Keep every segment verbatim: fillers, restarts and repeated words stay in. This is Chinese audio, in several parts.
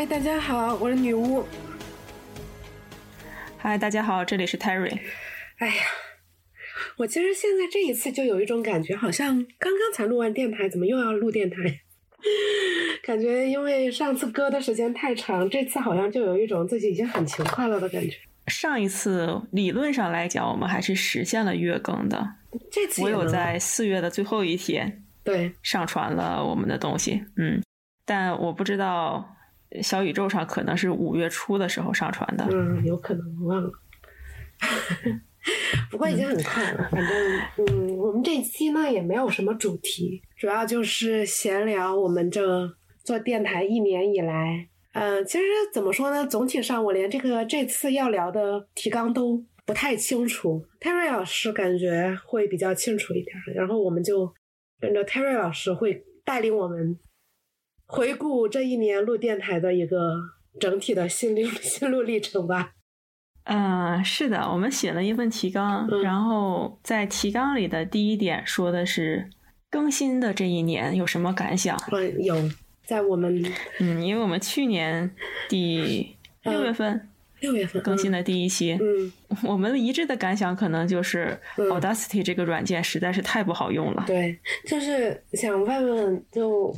嗨，大家好，我是女巫。嗨，大家好，这里是 Terry。 哎呀，我其实现在这一次就有一种感觉，好像刚刚才录完电台，怎么又要录电台？感觉因为上次歌的时间太长，这次好像就有一种自己已经很勤快了的感觉。上一次理论上来讲我们还是实现了月更的，这次我有在四月的最后一天对上传了我们的东西，嗯，但我不知道小宇宙上可能是五月初的时候上传的，嗯，有可能忘了。不过已经很快了，反正嗯，我们这一期呢也没有什么主题，主要就是闲聊我们这做电台一年以来，嗯、呃，其实怎么说呢，总体上我连这个这次要聊的提纲都不太清楚， Terry 老师感觉会比较清楚一点，然后我们就跟着 Terry 老师会带领我们回顾这一年录电台的一个整体的心路心路历程吧。嗯，是的，我们写了一份提纲、嗯、然后在提纲里的第一点说的是更新的这一年有什么感想。嗯，有在我们嗯，因为我们去年第六月份、嗯、六月份更新的第一期，嗯，我们一致的感想可能就是、嗯、Audacity 这个软件实在是太不好用了。对，就是想问问就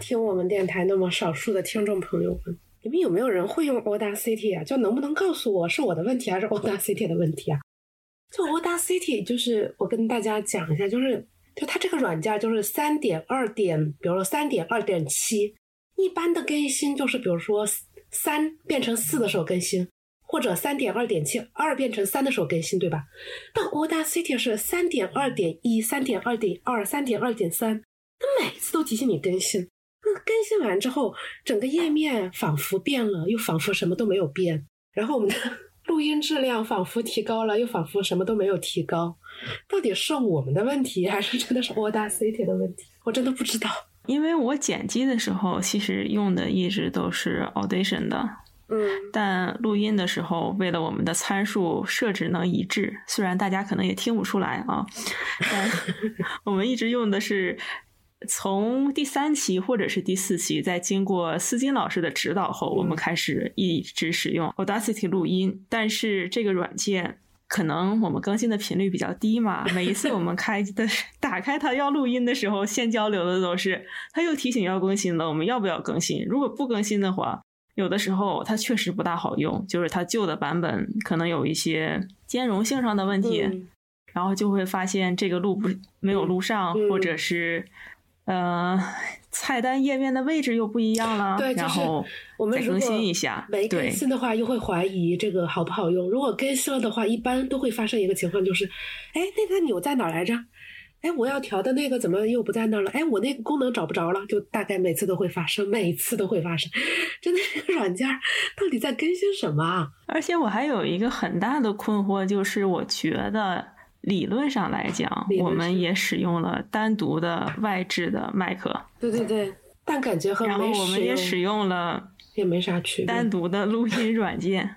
听我们电台那么少数的听众朋友们，你们有没有人会用 Audacity 啊？就能不能告诉我是我的问题还是 Audacity 的问题啊？就 Audacity 就是我跟大家讲一下，就是就它这个软件就是 三点二 点，比如说 三点二点七， 一般的更新就是比如说三变成四的时候更新，或者 三点二点七 二变成三的时候更新，对吧？但 Audacity 是 三点二点一 三点二点二 三点二点三， 它每次都提醒你更新，更新完之后整个页面仿佛变了又仿佛什么都没有变，然后我们的录音质量仿佛提高了又仿佛什么都没有提高，到底是我们的问题还是真的是 Audacity 的问题，我真的不知道。因为我剪辑的时候其实用的一直都是 Audition 的，嗯，但录音的时候为了我们的参数设置能一致，虽然大家可能也听不出来啊，但我们一直用的是从第三期或者是第四期，在经过思金老师的指导后，我们开始一直使用 Audacity 录音。但是这个软件可能我们更新的频率比较低嘛，每一次我们开的打开它要录音的时候，先交流的都是它又提醒要更新了，我们要不要更新？如果不更新的话，有的时候它确实不大好用，就是它旧的版本可能有一些兼容性上的问题，嗯、然后就会发现这个录不没有录上，嗯、或者是。呃，菜单页面的位置又不一样了，对，然后我们再更新一下。没更新的话又会怀疑这个好不好用，如果更新了的话一般都会发生一个情况，就是哎，那个钮在哪来着，哎，我要调的那个怎么又不在那了，哎，我那个功能找不着了，就大概每次都会发生，每次都会发生，真的这个软件到底在更新什么？而且我还有一个很大的困惑，就是我觉得理论上来讲我们也使用了单独的外置的麦克，对对对，但感觉和没使用，然后我们也使用了也没啥区别单独的录音软件，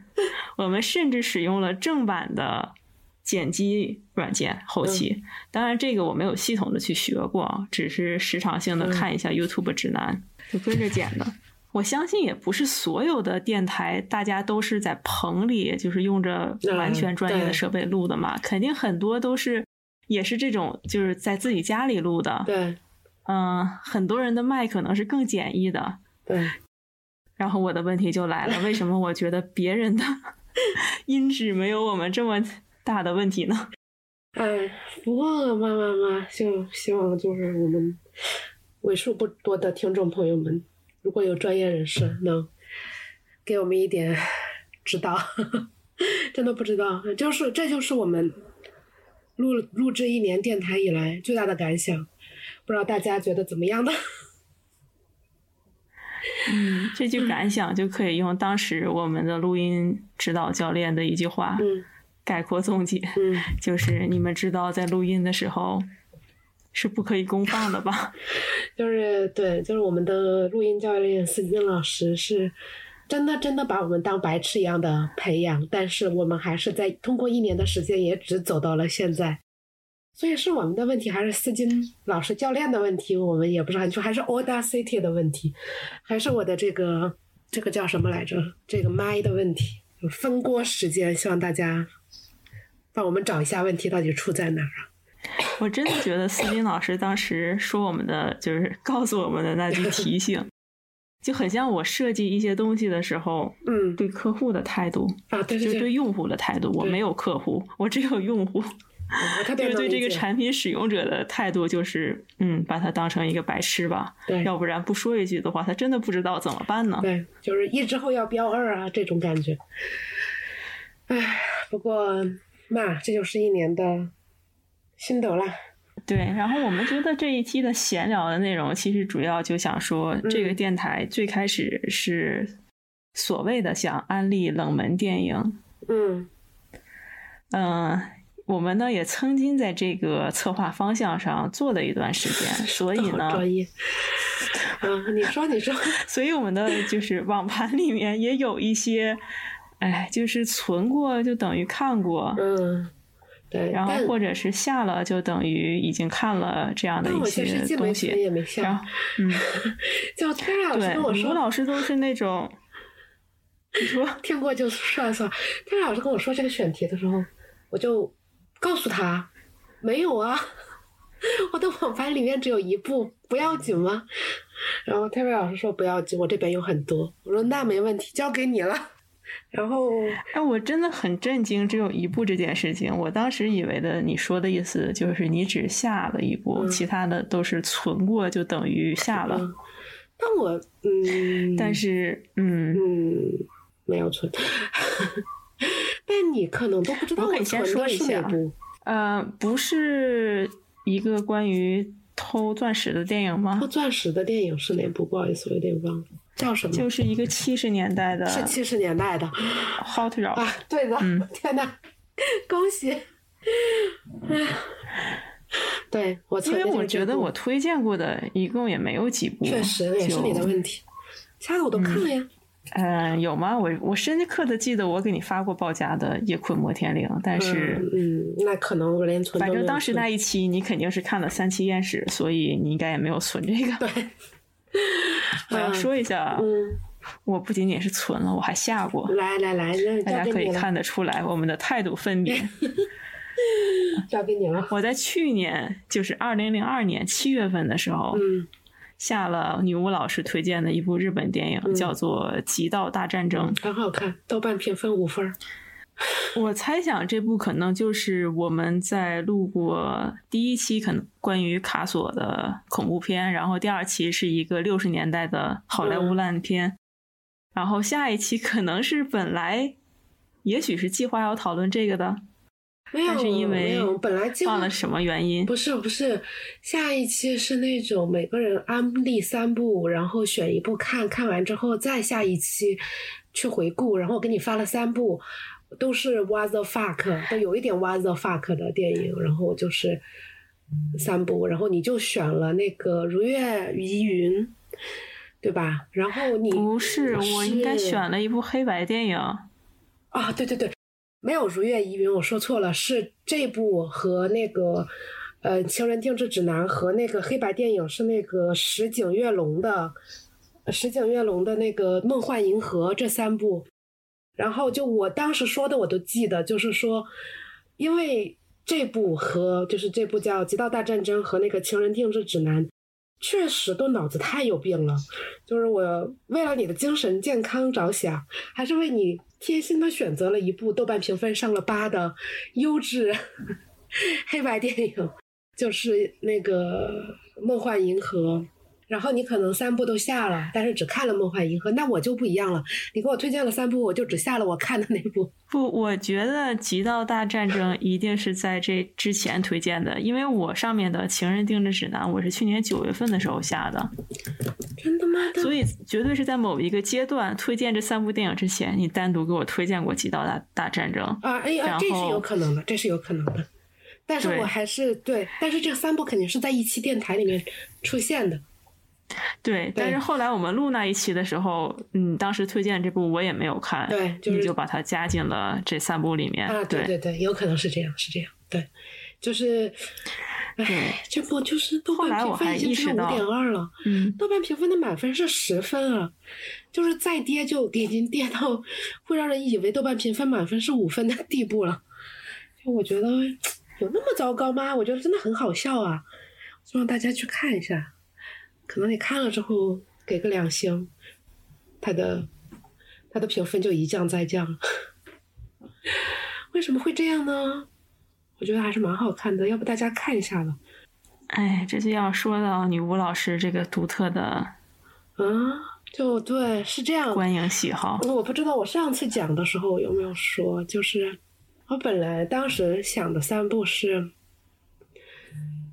我们甚至使用了正版的剪辑软件后期、嗯、当然这个我没有系统的去学过，只是时常性的看一下 YouTube 指南、嗯、就跟着剪的。我相信也不是所有的电台大家都是在棚里就是用着完全专业的设备录的嘛、嗯、肯定很多都是也是这种就是在自己家里录的，对，嗯、呃，很多人的麦可能是更简易的，对。然后我的问题就来了，为什么我觉得别人的音质没有我们这么大的问题呢？哎，不过妈妈妈就希望就是我们为数不多的听众朋友们，如果有专业人士能给我们一点指导，真的不知道，就是这就是我们录录制一年电台以来最大的感想，不知道大家觉得怎么样的？嗯，这句感想就可以用当时我们的录音指导教练的一句话、嗯、概括总结、嗯、就是你们知道在录音的时候是不可以公放的吧？就是对，就是我们的录音教练思金老师是真的真的把我们当白痴一样的培养，但是我们还是在通过一年的时间也只走到了现在，所以是我们的问题还是思金老师教练的问题我们也不是很清楚，还是 Audacity 的问题，还是我的这个这个叫什么来着，这个麦的问题分锅时间，希望大家帮我们找一下问题到底出在哪儿啊。我真的觉得思斌老师当时说我们的就是告诉我们的那句提醒就很像我设计一些东西的时候嗯，对客户的态度、啊、对对对，就对用户的态度，我没有客户，我只有用户，就是对这个产品使用者的态度，就是嗯，把他当成一个白痴吧，对，要不然不说一句的话他真的不知道怎么办呢，对，就是一之后要标二啊这种感觉。哎，不过嘛，这就是一年的心得了。对，然后我们觉得这一期的闲聊的内容其实主要就想说、嗯、这个电台最开始是所谓的想安利冷门电影，嗯嗯、呃我们呢也曾经在这个策划方向上做了一段时间，所以呢，专业，嗯，你说你说，所以我们的就是网盘里面也有一些，哎，就是存过就等于看过，嗯，对，然后或者是下了就等于已经看了这样的一些东西，也没下，然后嗯，就崔老师跟我说，吴老师都是那种，你说听过就算算，崔老师跟我说这个选题的时候，我就。告诉他没有啊，我的网盘里面只有一部，不要紧吗？然后 Terry 老师说不要紧，我这边有很多。我说那没问题，交给你了。然后哎，我真的很震惊，只有一部这件事情。我当时以为的你说的意思就是你只下了一部、嗯、其他的都是存过就等于下了、嗯、但我嗯，但是嗯嗯没有存但你可能都不知道我存的是哪部。呃，不是一个关于偷钻石的电影吗？偷钻石的电影是哪部？不好意思，我有点忘了，叫什么？就是一个七十年代的，是七十年代的 Hot Rod 啊，对的、嗯，天哪，恭喜！对我存的，因为我觉得我推荐过的一共也没有几部，确实也是你的问题，其他的我都看了呀。嗯嗯，有吗？我我深刻的记得我给你发过报价的《夜困摩天岭》，但是 嗯, 嗯，那可能我连存都没有存。反正当时那一期你肯定是看了三期验史，所以你应该也没有存这个。对，我要说一下，嗯、我不仅仅是存了，我还下过。来来来，大家可以看得出来我们的态度分别。交给你了。我在去年，就是二零零二年七月份的时候。嗯。下了女巫老师推荐的一部日本电影、嗯、叫做《极道大战争》，很好看，豆瓣评分五分。我猜想这部可能就是我们在录过第一期可能关于卡索的恐怖片，然后第二期是一个六十年代的好莱坞烂片、嗯、然后下一期可能是本来也许是计划要讨论这个的，没有，但是因为本来忘了什么原因，不是不是，下一期是那种每个人安利三部，然后选一部看，看完之后再下一期去回顾，然后我给你发了三部，都是 what the fuck， 都有一点 what the fuck 的电影，然后就是三部，然后你就选了那个《如月疑云》，对吧？然后你不是，我应该选了一部黑白电影啊，对对对。没有《如月疑云》，我说错了，是这部和那个呃《情人定制指南》和那个黑白电影，是那个石井跃龙的石井跃龙的那个《梦幻银河》，这三部。然后就我当时说的我都记得，就是说因为这部和就是这部叫《极道大战争》和那个《情人定制指南》确实都脑子太有病了，就是我为了你的精神健康着想，还是为你贴心的选择了一部豆瓣评分上了八的优质黑白电影，就是那个《梦幻银河》。然后你可能三部都下了，但是只看了《梦幻银河》。那我就不一样了，你给我推荐了三部，我就只下了我看的那部。不，我觉得《极道大战争》一定是在这之前推荐的，因为我上面的《情人定制指南》我是去年九月份的时候下的。真的吗？所以绝对是在某一个阶段推荐这三部电影之前，你单独给我推荐过《极道大大战争》啊？哎呀，这是有可能的，这是有可能的。但是我还是 对, 对，但是这三部肯定是在一期电台里面出现的。对，但是后来我们录那一期的时候，嗯，当时推荐这部我也没有看，对，就是、你就把它加进了这三部里面啊，对对对，有可能是这样，是这样，对，就是对，这不就是豆瓣评分已经只有 五点二 了，嗯，豆瓣评分的满分是十分啊，就是再跌就已经跌到会让人以为豆瓣评分满分是五分的地步了。就我觉得有那么糟糕吗？我觉得真的很好笑啊，希望大家去看一下，可能你看了之后给个两星，他的他的评分就一降再降。为什么会这样呢？我觉得还是蛮好看的，要不大家看一下吧。哎，这就要说到女巫老师这个独特的，嗯，就对，是这样。观影喜好，我不知道我上次讲的时候有没有说，就是我本来当时想的三部是《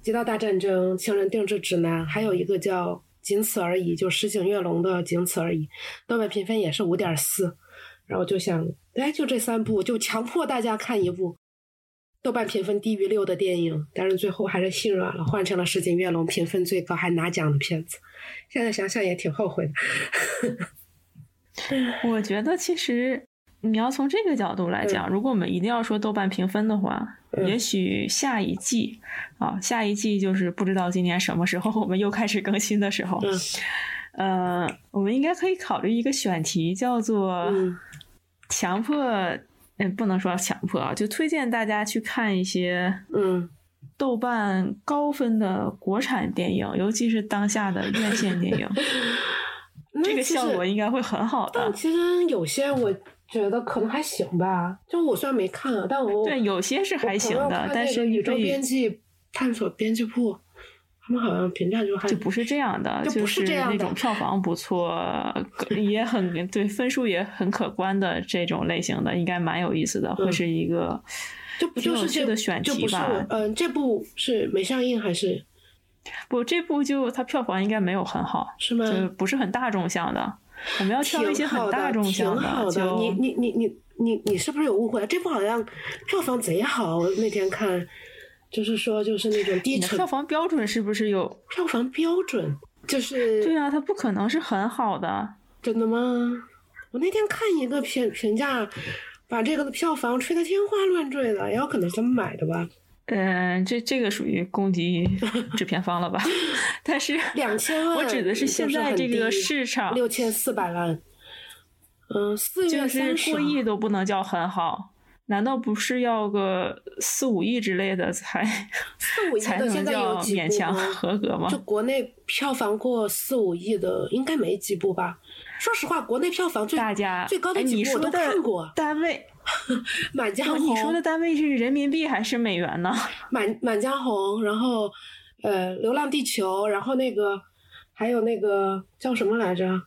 极道大战争》《情人定制指南》，还有一个叫《仅此而已》，就石井跃龙的《仅此而已》，豆瓣评分也是 五点四， 然后就想，哎，就这三部，就强迫大家看一部豆瓣评分低于六的电影，但是最后还是心软了，换成了石井跃龙评分最高还拿奖的片子，现在想想也挺后悔的。我觉得其实你要从这个角度来讲、嗯、如果我们一定要说豆瓣评分的话、嗯、也许下一季啊，下一季就是不知道今年什么时候我们又开始更新的时候、嗯、呃，我们应该可以考虑一个选题叫做强迫、嗯嗯，不能说强迫啊，就推荐大家去看一些嗯豆瓣高分的国产电影、嗯、尤其是当下的院线电影。这个效果应该会很好的。但其实有些我觉得可能还行吧，就我虽然没看啊，但我对有些是还行的，但是宇宙编辑探索编辑部他们好像评价就还就不是这样的，就不是这样的，就是那种票房不错，也很对，分数也很可观的这种类型的，应该蛮有意思的，嗯、会是一个就不就是这个选题吧？嗯、呃，这部是没上映还是？不，这部就它票房应该没有很好，是吗？就不是很大众向的，我们要挑一些很大众向的。挺好的，挺好的。你你你你你你是不是有误会？这部好像票房贼好，我那天看。就是说，就是那种低成票房标准是不是有票房标准？就是对啊，它不可能是很好的。真的吗？我那天看一个评评价，把这个票房吹得天花乱坠的，也有可能是买的吧。嗯、呃，这这个属于攻击制片方了吧？但是两千万，我指的是现在这个市场六千四百万，嗯，四月三十，就是过亿都不能叫很好。难道不是要个四五亿之类的才四五亿的现在有几部勉强合格吗？就国内票房过四五亿的应该没几部吧。说实话，国内票房最大家最高的几部我都看过。单位满江红，你说的单位是人民币还是美元呢？满满江红，然后呃，流浪地球，然后那个还有那个叫什么来着？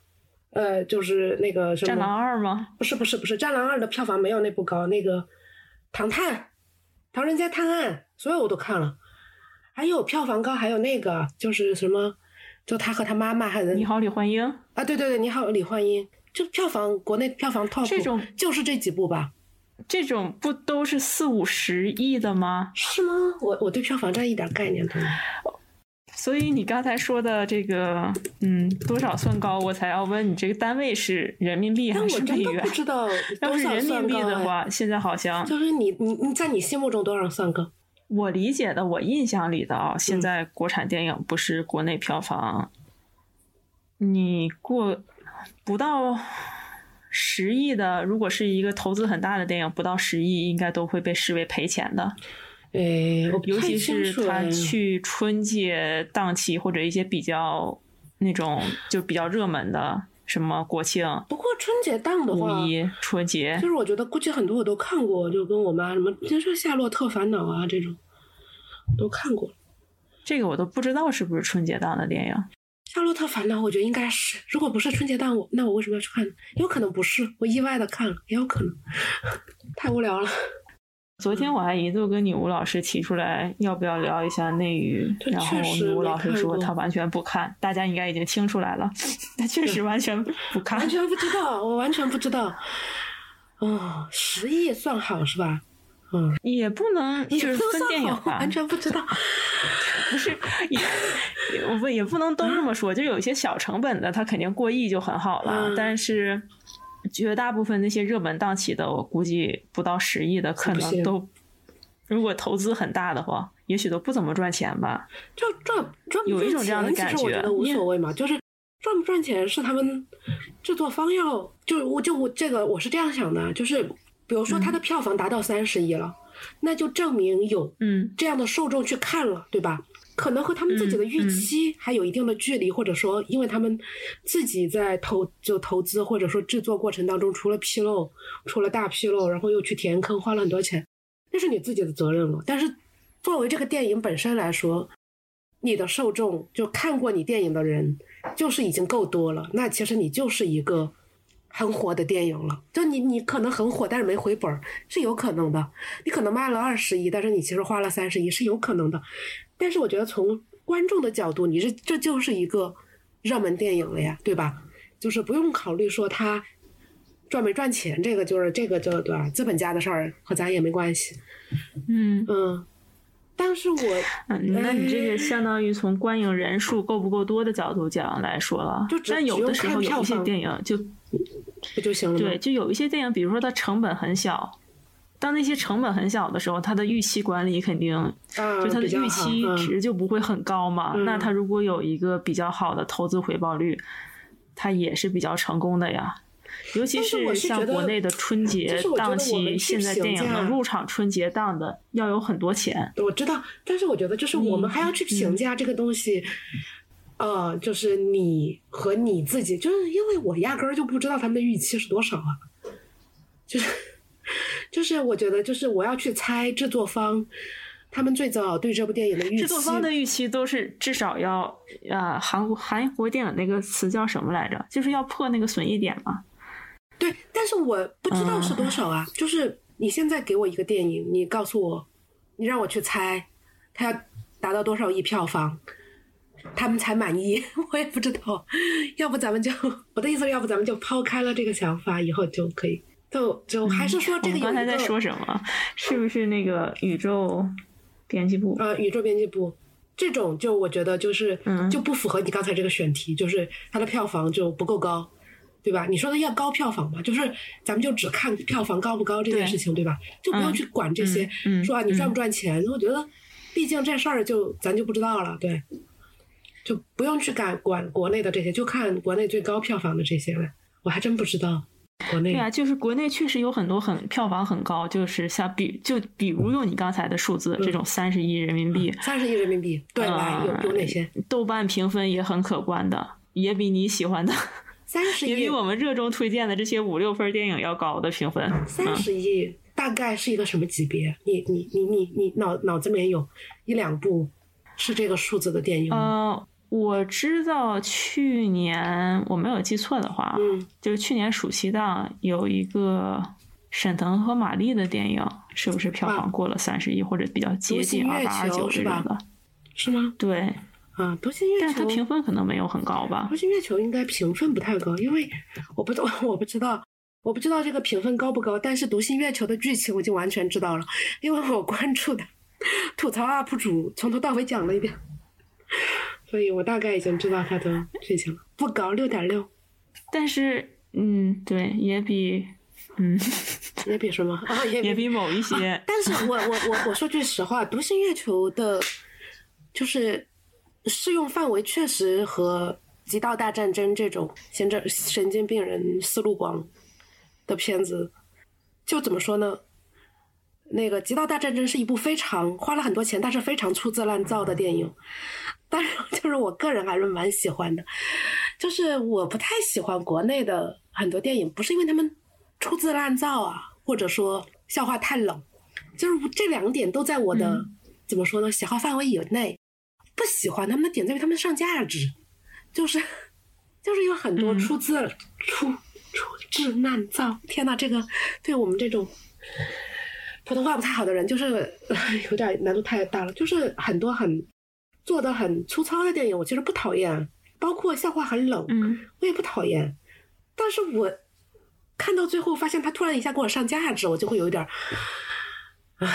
呃，就是那个什么《战狼二》吗？不是不是不是，《战狼二》的票房没有那部高。那个《唐探》《唐人街探案》，所有我都看了。还有票房高，还有那个就是什么，就他和他妈妈还有你好李焕英啊，对对对，你好李焕英，这票房国内票房 top 这种就是这几部吧。这种不都是四五十亿的吗？是吗？我我对票房这一点概念都没有。所以你刚才说的这个，嗯，多少算高？我才要问你，这个单位是人民币还是美元？但我真的不知道多少算高、哎。要是人民币的话，现在好像就是你你你在你心目中多少算高？我理解的，我印象里的啊，现在国产电影不是国内票房，嗯、你过不到十亿的，如果是一个投资很大的电影，不到十亿应该都会被视为赔钱的。哎，尤其是他去春节档期或者一些比较那种就比较热门的什么国庆，不过春节档的话，五一春节，就是我觉得估计很多我都看过，就跟我妈什么就是《夏洛特烦恼》啊这种都看过。这个我都不知道是不是春节档的电影，《夏洛特烦恼》我觉得应该是，如果不是春节档，我那我为什么要去看呢？有可能不是，我意外的看了，也有可能太无聊了。昨天我还一度跟女巫老师提出来要不要聊一下内娱，然后女巫老师说她完全不看，大家应该已经听出来了，她确实完全不看，完全不知道，我完全不知道。哦，十亿算好是吧？嗯，也不能就是分电影吧，完全不知道，不是也我也不能都这么说，就有一些小成本的，它肯定过亿就很好了，嗯、但是。绝大部分那些热门档期的，我估计不到十亿的，可能都如果投资很大的话，也许都不怎么赚钱吧。就赚赚不赚钱，有一种这样的感觉。其实我觉得无所谓嘛，就是赚不赚钱是他们制作方要，就我就我这个我是这样想的，就是比如说他的票房达到三十亿了，嗯，那就证明有这样的受众去看了，嗯，对吧？可能和他们自己的预期还有一定的距离，嗯嗯，或者说因为他们自己在投就投资或者说制作过程当中除了纰漏除了大纰漏，然后又去填坑花了很多钱，那是你自己的责任了。但是作为这个电影本身来说，你的受众就看过你电影的人就是已经够多了，那其实你就是一个很火的电影了。就你你可能很火但是没回本是有可能的，你可能卖了二十亿但是你其实花了三十亿是有可能的。但是我觉得从观众的角度，你这这就是一个热门电影了呀，对吧？就是不用考虑说他赚没赚钱，这个就是这个就对吧，资本家的事儿和咱也没关系。嗯嗯，但是我，啊，那你这个相当于从观影人数够不够多的角度讲来说了，就但有的时候有一些电影就不就行了吗？对，就有一些电影，比如说它成本很小。当那些成本很小的时候，它的预期管理肯定，嗯，就它的预期值就不会很高嘛，嗯，那它如果有一个比较好的投资回报率，它也是比较成功的呀。尤其是像国内的春节档期，现在电影能入场春节档的要有很多钱，我知道，但是我觉得就是我们还要去评价这个东西，嗯嗯，呃，就是你和你自己，就是因为我压根儿就不知道他们的预期是多少啊，就是就是我觉得就是我要去猜制作方他们最早对这部电影的预期，制作方的预期都是至少要呃韩国韩国电影那个词叫什么来着，就是要破那个损益点嘛。对，但是我不知道是多少啊，嗯，就是你现在给我一个电影，你告诉我，你让我去猜它要达到多少亿票房他们才满意，我也不知道。要不咱们就我的意思要不咱们就抛开了这个想法以后就可以就就还是说这个有一个，嗯，我们刚才在说什么，是不是那个宇宙编辑部，呃宇宙编辑部这种，就我觉得就是就不符合你刚才这个选题，嗯，就是它的票房就不够高，对吧？你说的要高票房嘛，就是咱们就只看票房高不高这件事情， 对, 对吧？就不用去管这些，嗯，说啊你赚不赚钱，嗯，我觉得毕竟这事儿就咱就不知道了，对，就不用去管管国内的这些，就看国内最高票房的这些了。我还真不知道国内，对啊，就是国内确实有很多很票房很高，就是像比就比如用你刚才的数字，嗯，这种三十亿人民币，三十亿人民币，对，呃、来有有哪些？豆瓣评分也很可观的，也比你喜欢的。三十亿也比我们热衷推荐的这些五六分电影要高的评分。三十亿大概是一个什么级别？你你你你你脑脑子里面有一两部是这个数字的电影吗？呃，我知道去年我没有记错的话，嗯，就是去年暑期档有一个沈腾和马丽的电影，是不是票房过了三十亿或者比较接近二八二九这种的？是吗？对。啊，嗯，独行月球，但是它评分可能没有很高吧？独行月球应该评分不太高，因为我不我不知道，我不知道这个评分高不高。但是独行月球的剧情我已经完全知道了，因为我关注的吐槽 U P 主从头到尾讲了一遍，所以我大概已经知道它的剧情了。不高，六点六。但是，嗯，对，也比，嗯，也比什么？啊，也比也比某一些。啊，但是我我我我说句实话，独行月球的，就是。适用范围确实和《极道大战争》这种闲着神经病人思路广的片子，就怎么说呢？那个《极道大战争》是一部非常花了很多钱，但是非常粗制滥造的电影。但是就是我个人还是蛮喜欢的，就是我不太喜欢国内的很多电影，不是因为他们粗制滥造啊，或者说笑话太冷，就是这两点都在我的，嗯，怎么说呢？喜好范围以内。不喜欢他们的点在于他们上价值，就是就是有很多出自、嗯、出出自难造。天哪，这个对我们这种普通话不太好的人，就是有点难度太大了。就是很多很做的很粗糙的电影，我其实不讨厌，包括笑话很冷，嗯，我也不讨厌。但是我看到最后发现他突然一下给我上价值，我就会有一点，唉，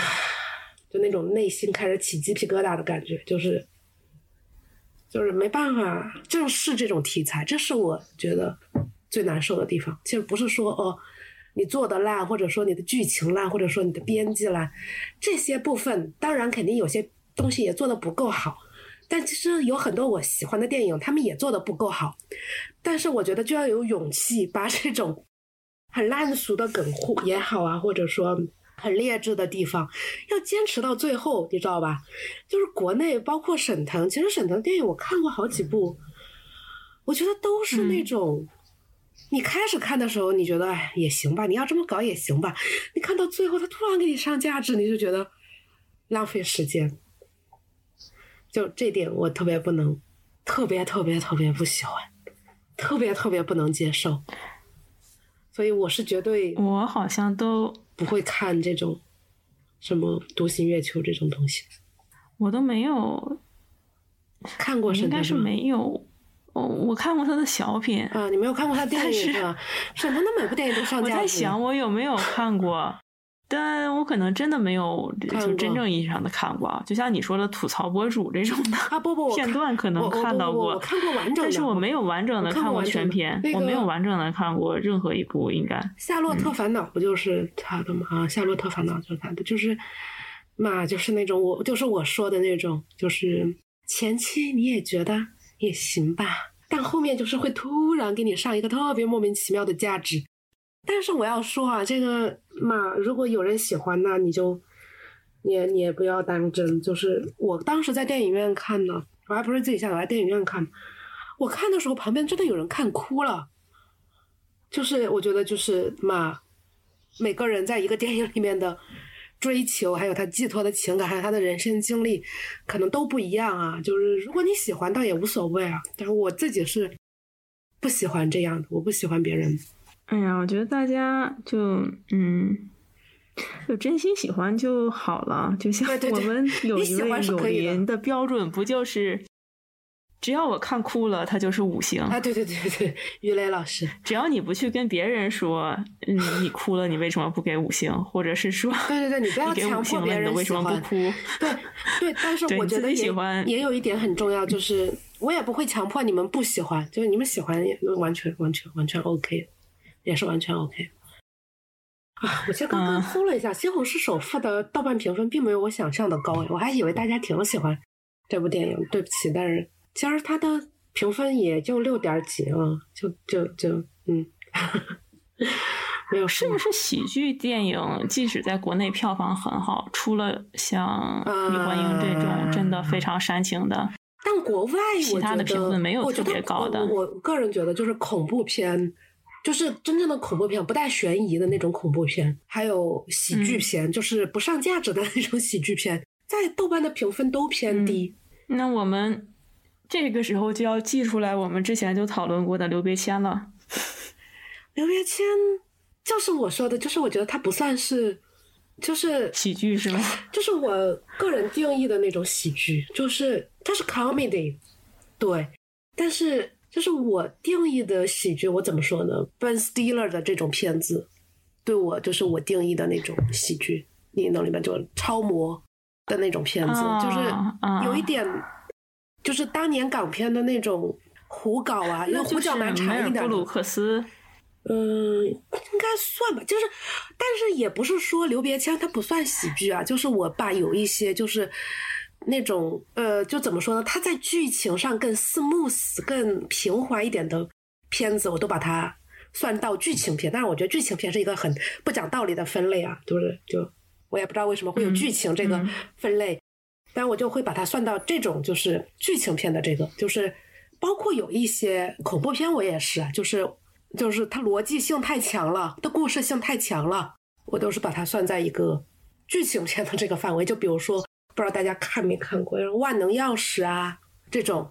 就那种内心开始起鸡皮疙瘩的感觉，就是。就是没办法正视这种题材，这是我觉得最难受的地方。其实不是说哦，你做的烂，或者说你的剧情烂，或者说你的编辑烂，这些部分当然肯定有些东西也做得不够好，但其实有很多我喜欢的电影他们也做得不够好，但是我觉得就要有勇气把这种很烂俗的梗也好啊，或者说很劣质的地方要坚持到最后，你知道吧。就是国内包括沈腾，其实沈腾电影我看过好几部，我觉得都是那种、嗯、你开始看的时候你觉得哎也行吧，你要这么搞也行吧，你看到最后他突然给你上价值，你就觉得浪费时间，就这点我特别不能特别特别特别不喜欢，特别特别不能接受，所以我是绝对我好像都不会看这种什么独行月球这种东西。我都没有看过，应该是没有。哦，我看过他的小品啊，你没有看过他电影吧？沈腾的每部电影都上价值。我在想我有没有看过，但我可能真的没有就真正意义上的看过。就像你说的吐槽博主这种的啊，不不，片段可能看到过，我看过完整的，但是我没有完整的看过全片，我没有完整的看过任何一部。应该《夏洛特烦恼》不就是他的吗？啊，《夏洛特烦恼》就是他的，就是嘛，就是那种我就是我说的那种，就是前期你也觉得也行吧，但后面就是会突然给你上一个特别莫名其妙的价值。但是我要说啊，这个嘛，如果有人喜欢呢，你就你也你也不要当真。就是我当时在电影院看呢，我还不是自己下，我在电影院看，我看的时候旁边真的有人看哭了。就是我觉得就是嘛，每个人在一个电影里面的追求，还有他寄托的情感，还有他的人生经历可能都不一样啊。就是如果你喜欢倒也无所谓啊，但是我自己是不喜欢这样的，我不喜欢别人。哎呀，我觉得大家就嗯就真心喜欢就好了。就像我们有一位友邻的标准，不就是只要我看哭了他就是五星啊。对对对对，于雷老师，只要你不去跟别人说 你, 你哭了你为什么不给五星，或者是说对对对，你不要强迫别人喜欢，你给五星了你为什么不哭。对对，但是我觉得 也, 喜欢也有一点很重要，就是我也不会强迫你们不喜欢，就是你们喜欢也完全完全完全 OK， 也是完全 OK 啊。我现在刚刚搜了一下、嗯、西红柿首富的豆瓣评分并没有我想象的高，我还以为大家挺喜欢这部电影，对不起，但是其实他的评分也就六点几啊，就就就嗯，没有。是不是喜剧电影即使在国内票房很好，出了像《李焕英》这种真的非常煽情的，啊、但国外我觉得其他的评分没有特别高的。我, 我, 我个人觉得就是恐怖片，就是真正的恐怖片，不带悬疑的那种恐怖片，还有喜剧片，嗯、就是不上价值的那种喜剧片，在豆瓣的评分都偏低。嗯、那我们。这个时候就要记出来我们之前就讨论过的刘别谦了。刘别谦就是我说的，就是我觉得他不算是就是喜剧是吗？就是我个人定义的那种喜剧，就是它是 comedy， 对，但是就是我定义的喜剧，我怎么说呢 ？Ben Stiller 的这种片子，对我就是我定义的那种喜剧，你那里面就超模的那种片子，啊、就是有一点。就是当年港片的那种胡搞啊，因为胡搞蛮长一点的。布鲁克斯，嗯，应该算吧。就是，但是也不是说刘别谦他不算喜剧啊。就是我爸有一些就是那种呃，就怎么说呢？他在剧情上更 smooth、更平缓一点的片子，我都把它算到剧情片。但是我觉得剧情片是一个很不讲道理的分类啊，就是就我也不知道为什么会有剧情这个分类。嗯嗯，但我就会把它算到这种就是剧情片的这个，就是包括有一些恐怖片我也是，就是就是它逻辑性太强了，它故事性太强了，我都是把它算在一个剧情片的这个范围。就比如说不知道大家看没看过万能钥匙啊这种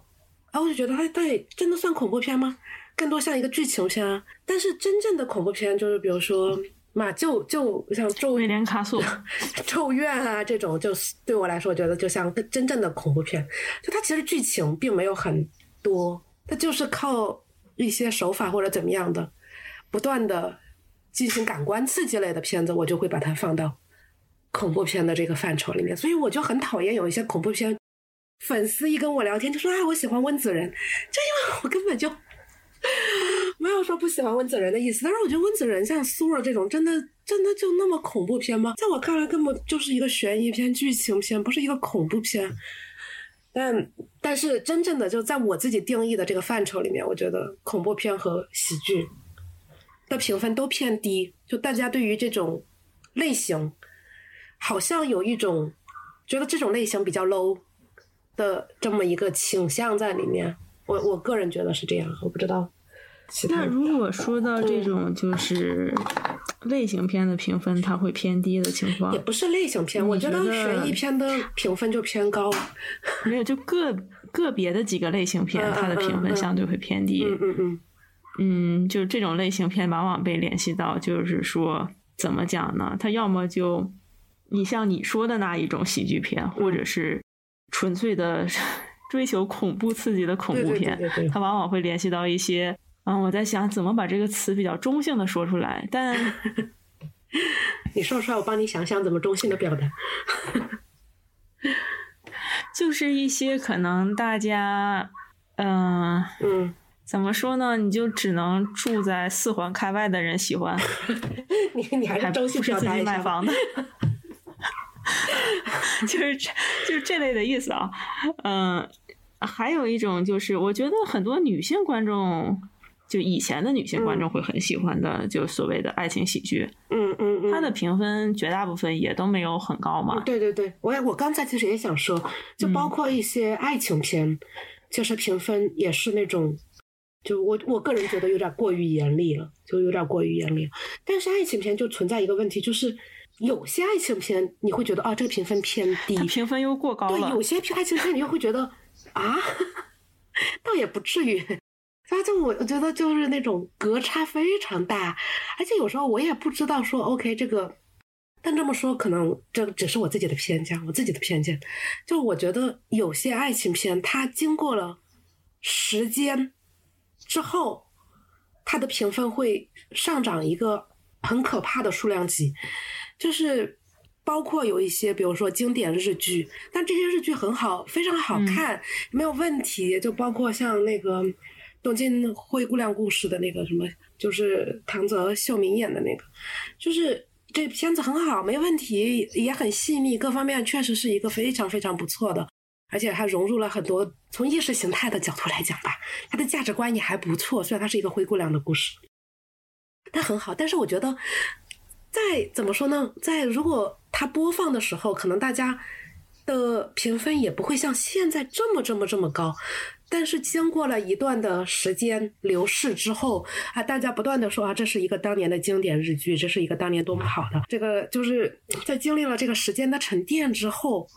啊，我就觉得它到底真的算恐怖片吗？更多像一个剧情片啊。但是真正的恐怖片就是比如说嘛，就就像咒威廉卡索咒怨啊这种，就对我来说我觉得就像真正的恐怖片，就它其实剧情并没有很多，它就是靠一些手法或者怎么样的不断的进行感官刺激类的片子，我就会把它放到恐怖片的这个范畴里面。所以我就很讨厌有一些恐怖片粉丝一跟我聊天就说啊我喜欢温子仁，这因为我根本就没有说不喜欢温子仁的意思，但是我觉得温子仁像苏尔这种真的真的就那么恐怖片吗？在我看来根本就是一个悬疑片剧情片，不是一个恐怖片。但但是真正的就在我自己定义的这个范畴里面，我觉得恐怖片和喜剧的评分都偏低，就大家对于这种类型好像有一种觉得这种类型比较 low 的这么一个倾向在里面，我我个人觉得是这样，我不知道。那如果说到这种就是类型片的评分它会偏低的情况，也不是类型片，我觉得悬疑片的评分就偏高，没有就个个别的几个类型片它的评分相对会偏低。嗯嗯嗯嗯，就这种类型片往往被联系到，就是说怎么讲呢，它要么就你像你说的那一种喜剧片，或者是纯粹的追求恐怖刺激的恐怖片，对对对对对，它往往会联系到一些嗯，我在想怎么把这个词比较中性的说出来，但你说出来，我帮你想想怎么中性的表达。就是一些可能大家，嗯、呃、嗯，怎么说呢？你就只能住在四环开外的人喜欢。你你还是中性表达一下。买房的，就是就是这类的意思啊，嗯、呃。还有一种就是我觉得很多女性观众，就以前的女性观众会很喜欢的，就所谓的爱情喜剧，嗯嗯嗯，它的评分绝大部分也都没有很高嘛。对对对，我我刚才其实也想说，就包括一些爱情片、嗯、其实评分也是那种，就我我个人觉得有点过于严厉了，就有点过于严厉了。但是爱情片就存在一个问题，就是有些爱情片你会觉得啊，这个评分偏低，它评分又过高了。对，有些爱情片你又会觉得啊，倒也不至于。所以就我觉得就是那种隔差非常大，而且有时候我也不知道说 OK 这个，但这么说可能这只是我自己的偏见，我自己的偏见。就我觉得有些爱情片它经过了时间之后，它的评分会上涨一个很可怕的数量级，就是包括有一些比如说经典日剧，但这些日剧很好，非常好看、嗯、没有问题，就包括像那个东京灰姑娘故事的那个什么，就是唐泽秀明演的那个，就是这片子很好，没问题，也很细腻，各方面确实是一个非常非常不错的，而且它融入了很多，从意识形态的角度来讲吧，它的价值观也还不错，虽然它是一个灰姑娘的故事，它很好。但是我觉得在怎么说呢，在如果它播放的时候，可能大家的评分也不会像现在这么这么这么高，但是经过了一段的时间流逝之后啊，大家不断的说啊，这是一个当年的经典日剧，这是一个当年多么好的，这个就是在经历了这个时间的沉淀之后，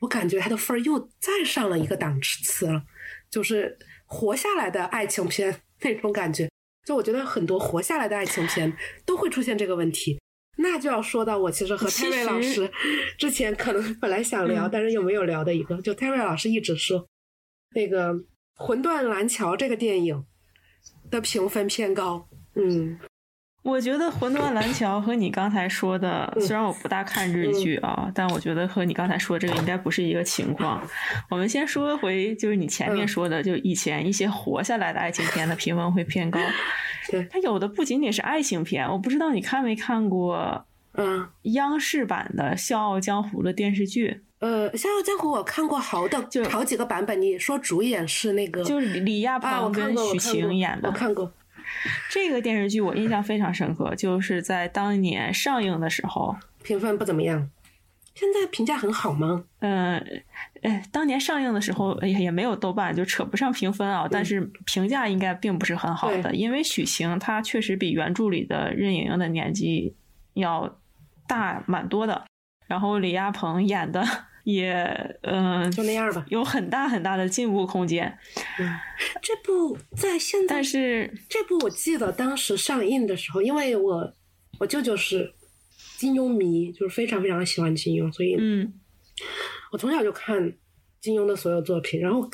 我感觉它的分又再上了一个档次了，就是活下来的爱情片那种感觉。就我觉得很多活下来的爱情片都会出现这个问题。那就要说到我其实和 Terry 老师之前可能本来想聊、嗯、但是又没有聊的一个，就 Terry 老师一直说那个《魂断蓝桥》这个电影的评分偏高。嗯，我觉得《魂断蓝桥》和你刚才说的、嗯、虽然我不大看日剧啊、嗯，但我觉得和你刚才说这个应该不是一个情况。我们先说回就是你前面说的、嗯、就以前一些活下来的爱情片的评分会偏高。它有的不仅仅是爱情片，我不知道你看没看过，嗯，央视版的《笑傲江湖》的电视剧。呃，《笑傲江湖》我看过好的，就好几个版本。你说主演是那个，就是李亚鹏跟许晴演的，我看过。我看过这个电视剧，我印象非常深刻，就是在当年上映的时候，评分不怎么样。现在评价很好吗？嗯、呃，当年上映的时候也没有豆瓣，就扯不上评分啊、嗯。但是评价应该并不是很好的，因为许晴她确实比原著里的任盈盈的年纪要大蛮多的，然后李亚鹏演的也嗯、呃，就那样吧，有很大很大的进步空间。嗯、这部在现在，但是这部我记得当时上映的时候，因为我我舅舅是金庸迷，就是非常非常喜欢金庸，所以嗯，我从小就看金庸的所有作品。然后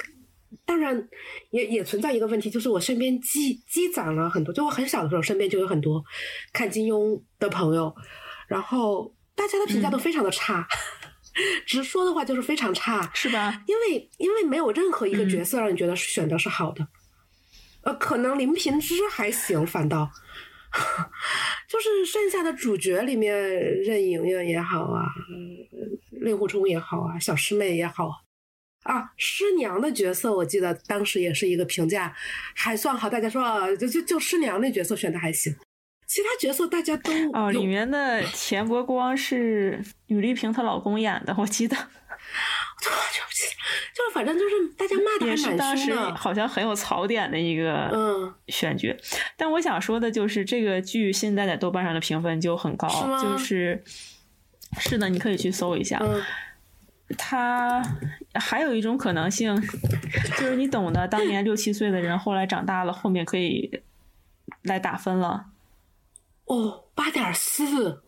当然也也存在一个问题，就是我身边积积攒了很多，就我很小的时候身边就有很多看金庸的朋友，然后大家的评价都非常的差、嗯、直说的话就是非常差，是吧？因为因为没有任何一个角色让你觉得选择是好的、嗯、呃，可能林平之还行，反倒就是剩下的主角里面，任盈盈也好啊，令狐冲也好啊，小师妹也好啊。啊，师娘的角色我记得当时也是一个评价还算好，大家说、啊、就就就师娘那角色选的还行，其他角色大家都哦，里面的钱伯光是吕丽萍她老公演的，我记得，就是反正就是大家骂的还蛮凶的，也是当时好像很有槽点的一个选角、嗯、但我想说的就是这个剧现在在豆瓣上的评分就很高，是就是是的，你可以去搜一下、嗯，他还有一种可能性就是你懂的，当年六七岁的人后来长大了，后面可以来打分了。哦，八点四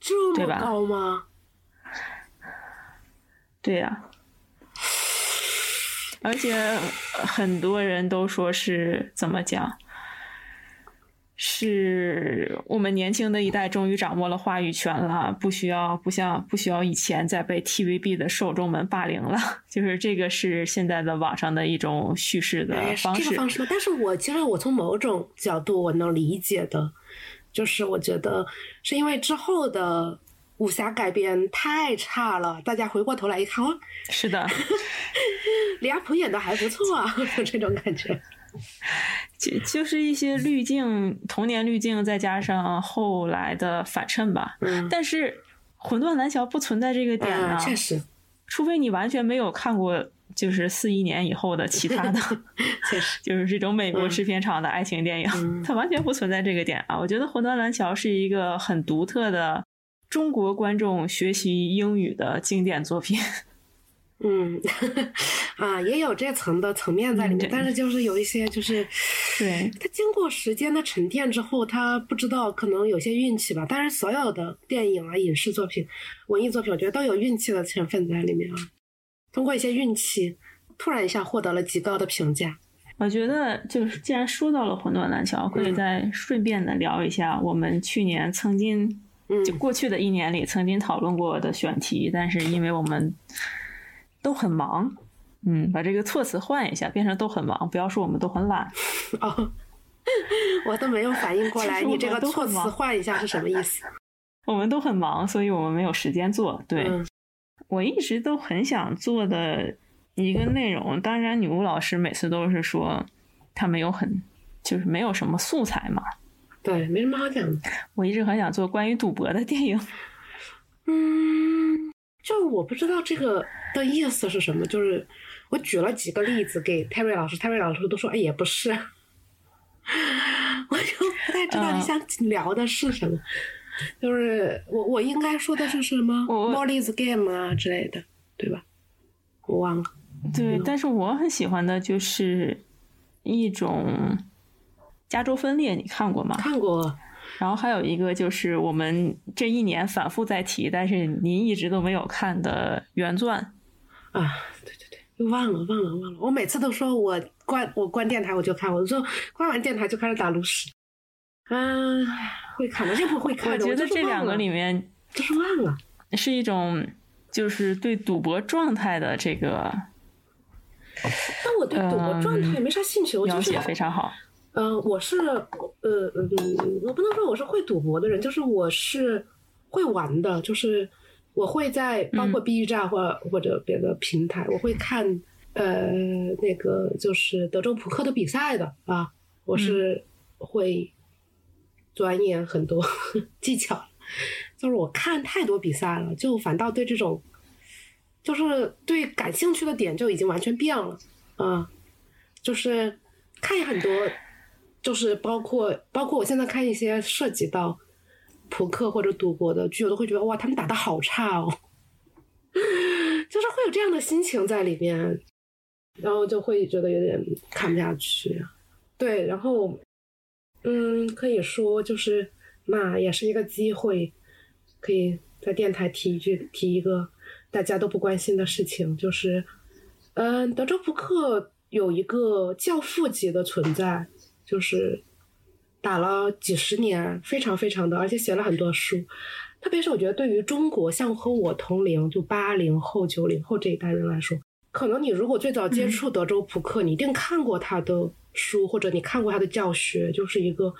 这么高吗？对呀、啊、而且很多人都说是怎么讲，是我们年轻的一代终于掌握了话语权了，不需要不像不需要以前再被 T V B 的受众们霸凌了，就是这个是现在的网上的一种叙事的方式。哎、这个方式，但是我其实我从某种角度我能理解的，就是我觉得是因为之后的武侠改编太差了，大家回过头来一看，是的，李亚鹏演的还不错啊，这种感觉。就就是一些滤镜，童年滤镜再加上后来的反衬吧、嗯、但是魂断蓝桥不存在这个点啊、嗯、确实，除非你完全没有看过就是四一年以后的其他的确实就是这种美国制片厂的爱情电影、嗯、它完全不存在这个点啊。我觉得魂断蓝桥是一个很独特的中国观众学习英语的经典作品。嗯啊，也有这层的层面在里面、嗯、但是就是有一些就是对它经过时间的沉淀之后，它不知道可能有些运气吧，但是所有的电影啊影视作品文艺作品我觉得都有运气的成分在里面啊，通过一些运气突然一下获得了极高的评价。我觉得就是既然说到了魂断蓝桥，可以再顺便的聊一下我们去年曾经、嗯、就过去的一年里曾经讨论过的选题、嗯、但是因为我们都很忙，嗯，把这个措辞换一下，变成都很忙，不要说我们都很懒。哦，我都没有反应过来，你这个措辞换一下是什么意思？我们都很忙，所以我们没有时间做。对，嗯、我一直都很想做的一个内容，当然女巫老师每次都是说她没有很，就是没有什么素材嘛。对，没什么好讲的。我一直很想做关于赌博的电影。嗯。就我不知道这个的意思是什么，就是我举了几个例子给 Terry 老师 Terry 老师都说哎也不是，我就不太知道你想聊的是什么、呃、就是我我应该说的是什么 Molly's Game 啊之类的，对吧？我忘了。对，但是我很喜欢的就是一种加州分裂，你看过吗？看过。然后还有一个就是我们这一年反复在提，但是您一直都没有看的《原钻》啊，对对对，忘了忘了忘了。我每次都说我关我关电台我就看，我说关完电台就开始打炉石。嗯、啊，会看的，这不会看的。我觉得这两个里面就是忘了，是一种就是对赌博状态的这个。但我对赌博状态没啥兴趣，嗯、我就是、描写非常好。嗯、呃，我是呃嗯，我不能说我是会赌博的人，就是我是会玩的，就是我会在包括 B 站或、嗯、或者别的平台，我会看呃那个就是德州扑克的比赛的啊，我是会钻研很多、嗯、技巧，就是我看太多比赛了，就反倒对这种就是对感兴趣的点就已经完全变了啊，就是看很多。就是包括包括我现在看一些涉及到扑克或者赌博的剧，我都会觉得哇，他们打得好差哦，就是会有这样的心情在里面，然后就会觉得有点看不下去。对，然后嗯，可以说就是那也是一个机会，可以在电台提一句提一个大家都不关心的事情，就是嗯，德州扑克有一个教父级的存在。就是打了几十年，非常非常的，而且写了很多书。特别是我觉得对于中国像和我同龄，就八零后九零后这一代人来说，可能你如果最早接触德州扑克、嗯、你一定看过他的书，或者你看过他的教学，就是一个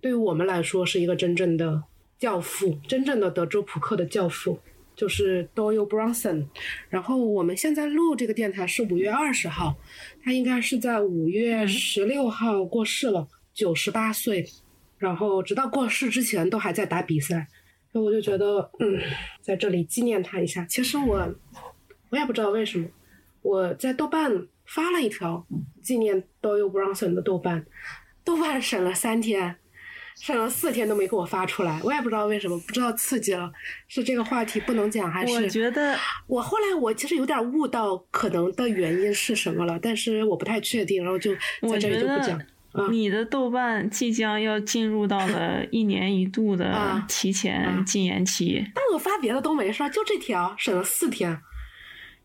对于我们来说是一个真正的教父，真正的德州扑克的教父，就是 Doyle Brunson。 然后我们现在录这个电台是五月二十号，他应该是在五月十六号过世了，九十八岁，然后直到过世之前都还在打比赛，所以我就觉得嗯，在这里纪念他一下。其实我我也不知道为什么，我在豆瓣发了一条纪念 Doyle Brunson 的豆瓣，豆瓣审了三天上了四天都没给我发出来，我也不知道为什么，不知道刺激了，是这个话题不能讲还是？我觉得我后来我其实有点悟到可能的原因是什么了，但是我不太确定，然后就在这里就不讲。你的豆瓣即将要进入到了一年一度的提前禁言期，啊啊、但我发别的都没事，就这条审了四天。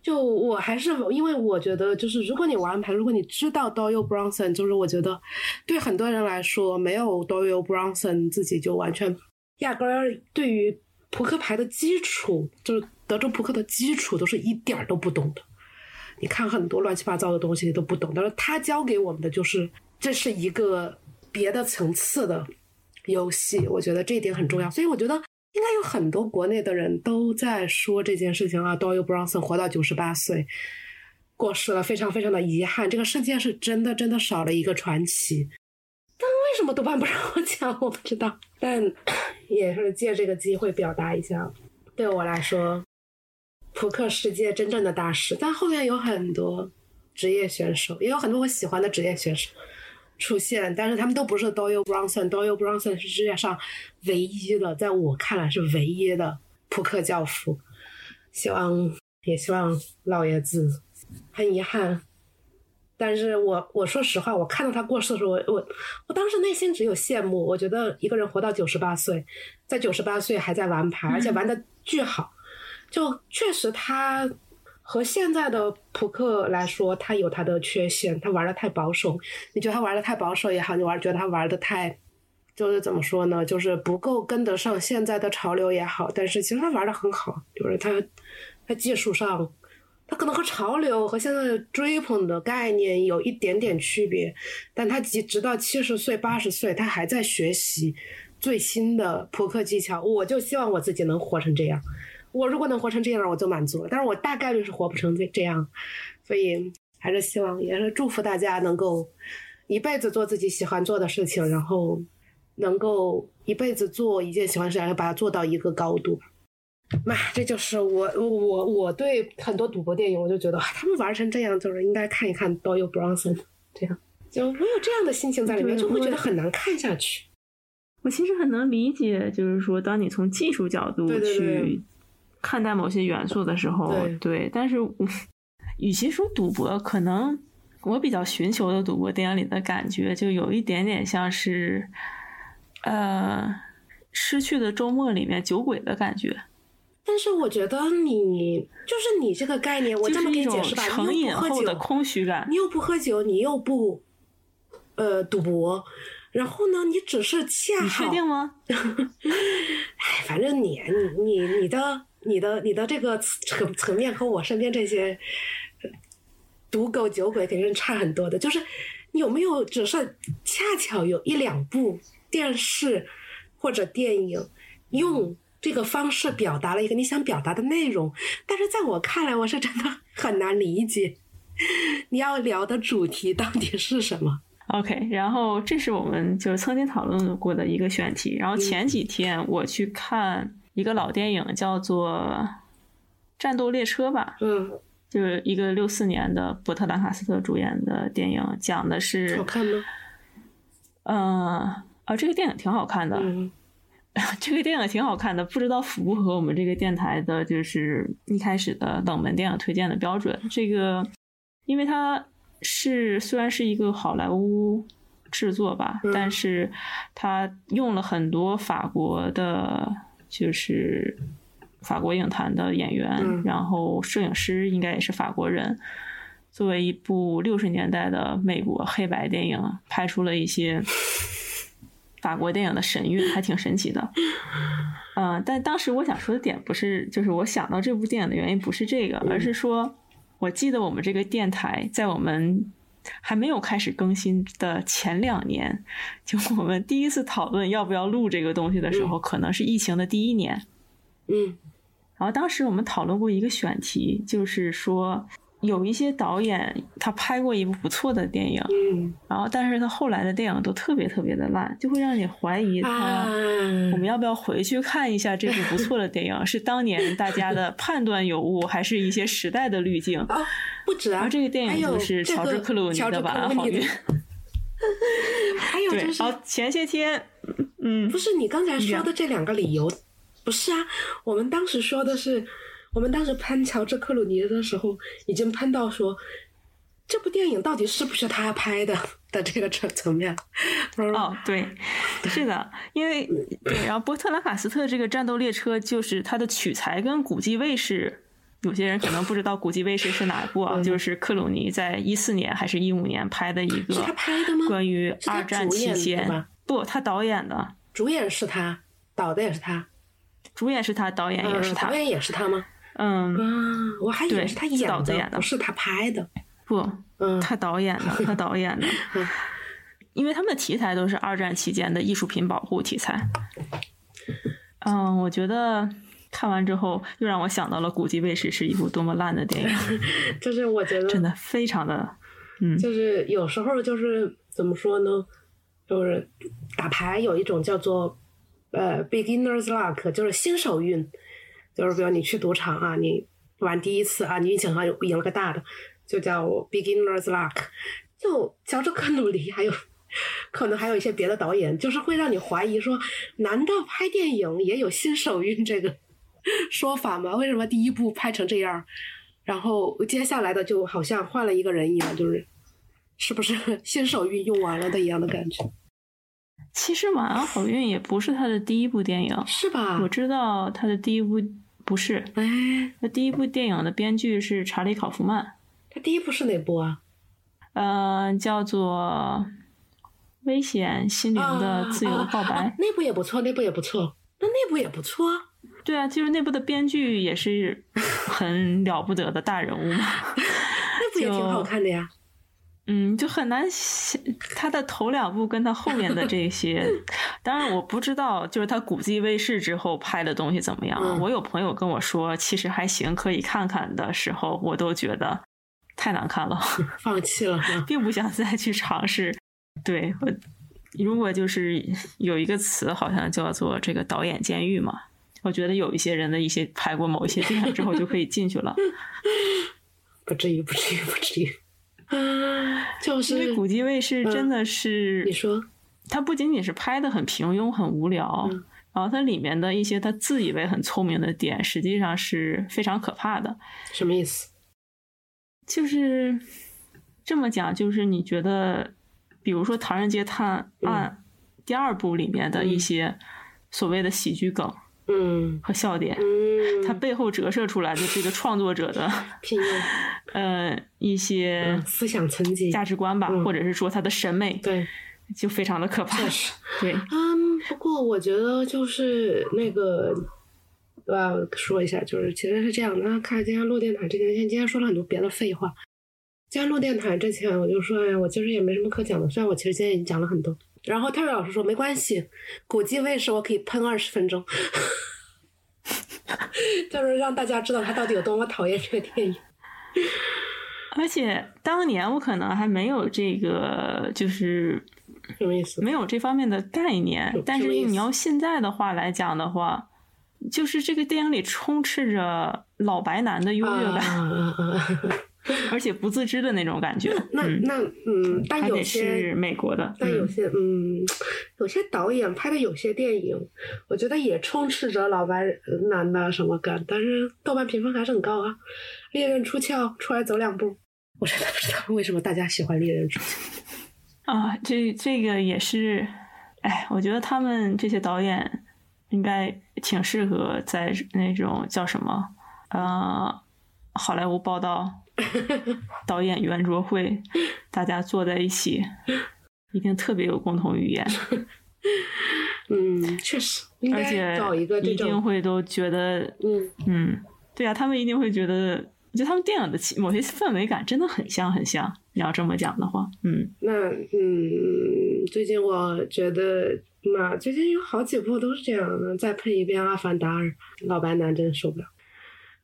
就我还是因为我觉得就是如果你玩牌，如果你知道 Doyle Brunson， 就是我觉得对很多人来说没有 Doyle Brunson 自己就完全压根儿对于扑克牌的基础，就是德州扑克的基础都是一点都不懂的，你看很多乱七八糟的东西你都不懂，但是他教给我们的就是这是一个别的层次的游戏，我觉得这一点很重要。所以我觉得应该有很多国内的人都在说这件事情啊， Doyle Brunson 活到九十八岁过世了，非常非常的遗憾，这个世界是真的真的少了一个传奇，但为什么豆瓣不让我讲我不知道，但也是借这个机会表达一下。对我来说扑克世界真正的大师，但后面有很多职业选手，也有很多我喜欢的职业选手出现，但是他们都不是 Doyle Brunson。 Doyle Brunson 是世界上唯一的，在我看来是唯一的扑克教父。希望也希望老爷子，很遗憾，但是我我说实话，我看到他过世的时候，我我我当时内心只有羡慕。我觉得一个人活到九十八岁，在九十八岁还在玩牌，而且玩得巨好，就确实他。和现在的扑克来说，他有他的缺陷，他玩的太保守。你觉得他玩的太保守也好，你玩觉得他玩的太，就是怎么说呢，就是不够跟得上现在的潮流也好。但是其实他玩的很好，就是他，他技术上，他可能和潮流和现在的追捧的概念有一点点区别，但他直到七十岁、八十岁，他还在学习最新的扑克技巧。我就希望我自己能活成这样。我如果能活成这样我就满足了，但是我大概率是活不成这样，所以还是希望也是祝福大家能够一辈子做自己喜欢做的事情，然后能够一辈子做一件喜欢的事情，然后把它做到一个高度。妈，这就是我我我对很多赌博电影我就觉得他们玩成这样就是应该看一看 Doyle Brunson， 这样就我有这样的心情在里面，就会觉得很难看下去。我其实很能理解，就是说当你从技术角度去对对对看待某些元素的时候， 对， 对，但是与其说赌博，可能我比较寻求的赌博电影里的感觉就有一点点像是呃，失去的周末里面酒鬼的感觉。但是我觉得你就是你这个概念我这么给你解释吧，就是、成瘾后的空虚感，你又不喝酒，你又不呃赌博，然后呢你只是恰好，你确定吗？哎，反正你你你你的你的你的这个层层面和我身边这些赌狗酒鬼肯定是差很多的，就是你有没有只是恰巧有一两部电视或者电影用这个方式表达了一个你想表达的内容，但是在我看来我是真的很难理解你要聊的主题到底是什么。OK， 然后这是我们就是曾经讨论过的一个选题。然后前几天我去看一个老电影叫做战斗列车吧，嗯，就是一个六四年的伯特兰卡斯特主演的电影，讲的是好看吗？嗯，啊，这个电影挺好看的、嗯、这个电影挺好看的，不知道符不符合我们这个电台的就是一开始的冷门电影推荐的标准。这个因为它是虽然是一个好莱坞制作吧、嗯、但是它用了很多法国的就是法国影坛的演员、嗯、然后摄影师应该也是法国人，作为一部六十年代的美国黑白电影拍出了一些法国电影的神韵，还挺神奇的。嗯、呃，但当时我想说的点不是就是我想到这部电影的原因不是这个，而是说我记得我们这个电台在我们还没有开始更新的前两年，就我们第一次讨论要不要录这个东西的时候、嗯、可能是疫情的第一年。嗯，然后当时我们讨论过一个选题，就是说有一些导演他拍过一部不错的电影、嗯、然后但是他后来的电影都特别特别的烂，就会让你怀疑他、啊、我们要不要回去看一下这部不错的电影是当年大家的判断有误还是一些时代的滤镜、啊、不止啊，这个电影就是乔治克鲁尼的晚安好运。还有就是好前些天嗯，不是你刚才说的这两个理由、嗯、不是啊，我们当时说的是我们当时喷乔治克鲁尼的时候已经喷到说这部电影到底是不是他拍的的这个层面。哦对是的，因为对，然后波特兰卡斯特这个战斗列车就是它的取材跟古迹卫士，有些人可能不知道古迹卫士是哪一部啊、嗯、就是克鲁尼在一四年还是一五年拍的一个关于二战期间，不他导演的，主演是他，导的也是他，主演是他，导演也是他、嗯、导演也是他吗？嗯、啊，我还以为是他演 的, 演的不是他拍的。不、嗯、他导演的他导演的因为他们的题材都是二战期间的艺术品保护题材。嗯，我觉得看完之后又让我想到了古迹卫士是一部多么烂的电影就是我觉得真的非常的嗯，就是有时候就是怎么说呢，就是打牌有一种叫做呃 beginner's luck， 就是新手运，就是比如你去赌场啊，你玩第一次啊，你运气很好赢了个大的，就叫 beginner's luck。 就乔治克鲁尼还有可能还有一些别的导演，就是会让你怀疑说难道拍电影也有新手运这个说法吗？为什么第一部拍成这样，然后接下来的就好像换了一个人一样，就是是不是新手运用完了的一样的感觉。其实晚安好运也不是他的第一部电影是吧？我知道他的第一部不是，哎，他第一部电影的编剧是查理考夫曼。他第一部是哪部啊？呃，叫做危险心灵的自由告白、啊啊啊、那部也不错，那部也不错，那那部也不错。对啊，就是那部的编剧也是很了不得的大人物嘛那部也挺好看的呀。嗯，就很难，他的头两部跟他后面的这些当然我不知道就是他古迹卫视之后拍的东西怎么样、嗯、我有朋友跟我说其实还行可以看看的时候，我都觉得太难看了放弃了并不想再去尝试。对，我如果就是有一个词好像叫做这个导演监狱嘛，我觉得有一些人的一些拍过某一些电影之后就可以进去了不至于不至于不至于嗯，就是因为古迹卫视真的是、嗯、你说它不仅仅是拍的很平庸很无聊、嗯、然后它里面的一些它自以为很聪明的点实际上是非常可怕的。什么意思？就是这么讲，就是你觉得比如说唐人街探案第二部里面的一些所谓的喜剧梗嗯和笑点嗯，它背后折射出来的这个创作者的品呃一些思想层级价值观吧、嗯、或者是说他的审美，对，就非常的可怕。对嗯，不过我觉得就是那个我要说一下，就是其实是这样的，看今天录电台之前，今天说了很多别的废话。今天录电台之前我就说哎，我其实也没什么可讲的，虽然我其实今天已经讲了很多。然后泰瑞老师说没关系，古迹卫视我可以喷二十分钟就是让大家知道他到底有多么讨厌这个电影。而且当年我可能还没有这个就是什么意思，没有这方面的概念，但是你要现在的话来讲的话，就是这个电影里充斥着老白男的优越感、啊而且不自知的那种感觉。那那 嗯, 嗯，但有些是美国的，但有些 嗯, 嗯，有些导演拍的有些电影，我觉得也充斥着老白男的什么感，但是豆瓣评分还是很高啊。猎人出鞘出来走两步，我真的不知道为什么大家喜欢猎人出鞘啊。这这个也是，哎，我觉得他们这些导演应该挺适合在那种叫什么呃好莱坞报道。导演圆桌会，大家坐在一起一定特别有共同语言嗯，确实应该搞一个这种，而且一定会都觉得嗯嗯，对啊，他们一定会觉得我觉得他们电影的某些氛围感真的很像很像，你要这么讲的话。嗯，那嗯，最近我觉得嘛，最近有好几部都是这样的。再喷一遍《阿凡达二》，老白男真受不了。